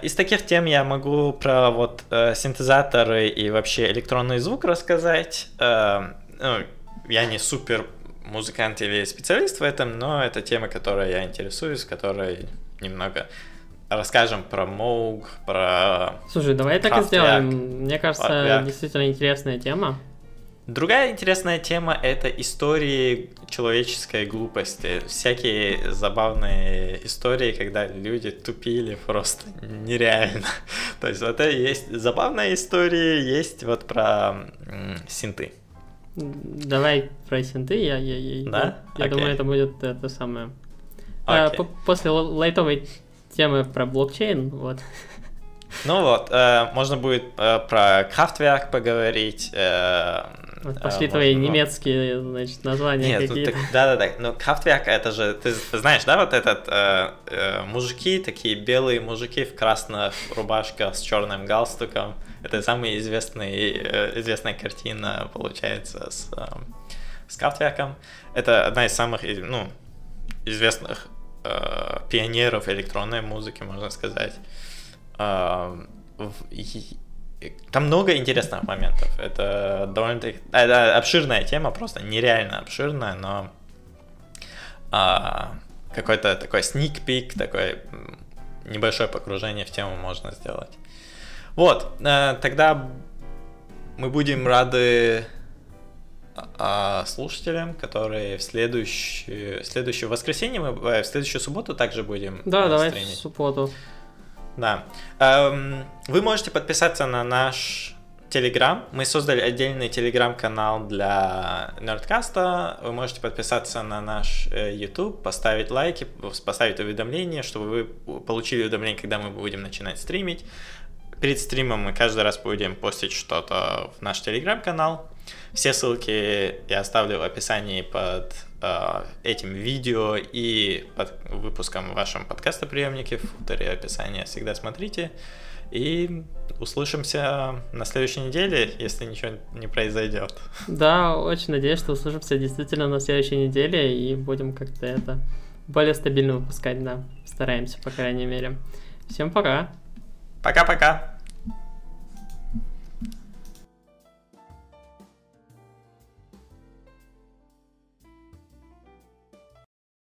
Из таких тем я могу про вот синтезаторы и вообще электронный звук рассказать. Ну, я не супер музыкант или специалист в этом, но это тема, которой я интересуюсь, которой немного расскажем про Moog, про... Слушай, давай Kraftwerk, так и сделаем. Мне кажется, Kraftwerk. Действительно интересная тема. Другая интересная тема – это истории человеческой глупости. Всякие забавные истории, когда люди тупили просто нереально. То есть вот это есть забавные истории, есть вот про синты. Давай про синты, я думаю, это будет это самое. После лайтовой темы про блокчейн, вот. Ну вот, можно будет про Kraftwerk поговорить. Пошли твои немецкие, значит, названия какие-то. Да-да-да, ну Kraftwerk это же, ты знаешь, да, вот этот мужики, такие белые мужики в красных рубашках с черным галстуком. Это самая известная картина, получается, с Kraftwerk'ом. Это одна из самых, ну, известных пионеров электронной музыки, можно сказать. Там много интересных моментов. Это довольно-таки обширная тема, просто нереально обширная, но какой-то такой sneak peek, такое небольшое погружение в тему можно сделать. Вот, тогда мы будем рады слушателям, которые в следующее воскресенье, в следующую субботу также будем. Да, давай в субботу. Да. Вы можете подписаться на наш Телеграм. Мы создали отдельный телеграм-канал для Нердкаста. Вы можете подписаться на наш YouTube, поставить лайки, поставить уведомления, чтобы вы получили уведомление, когда мы будем начинать стримить. Перед стримом мы каждый раз будем постить что-то в наш телеграм-канал. Все ссылки я оставлю в описании под этим видео и под выпуском в вашем подкастоприемнике. В футере описания всегда смотрите. И услышимся на следующей неделе, если ничего не произойдет. Да, очень надеюсь, что услышимся действительно на следующей неделе и будем как-то это более стабильно выпускать, да. Стараемся, по крайней мере. Всем пока. Пока-пока.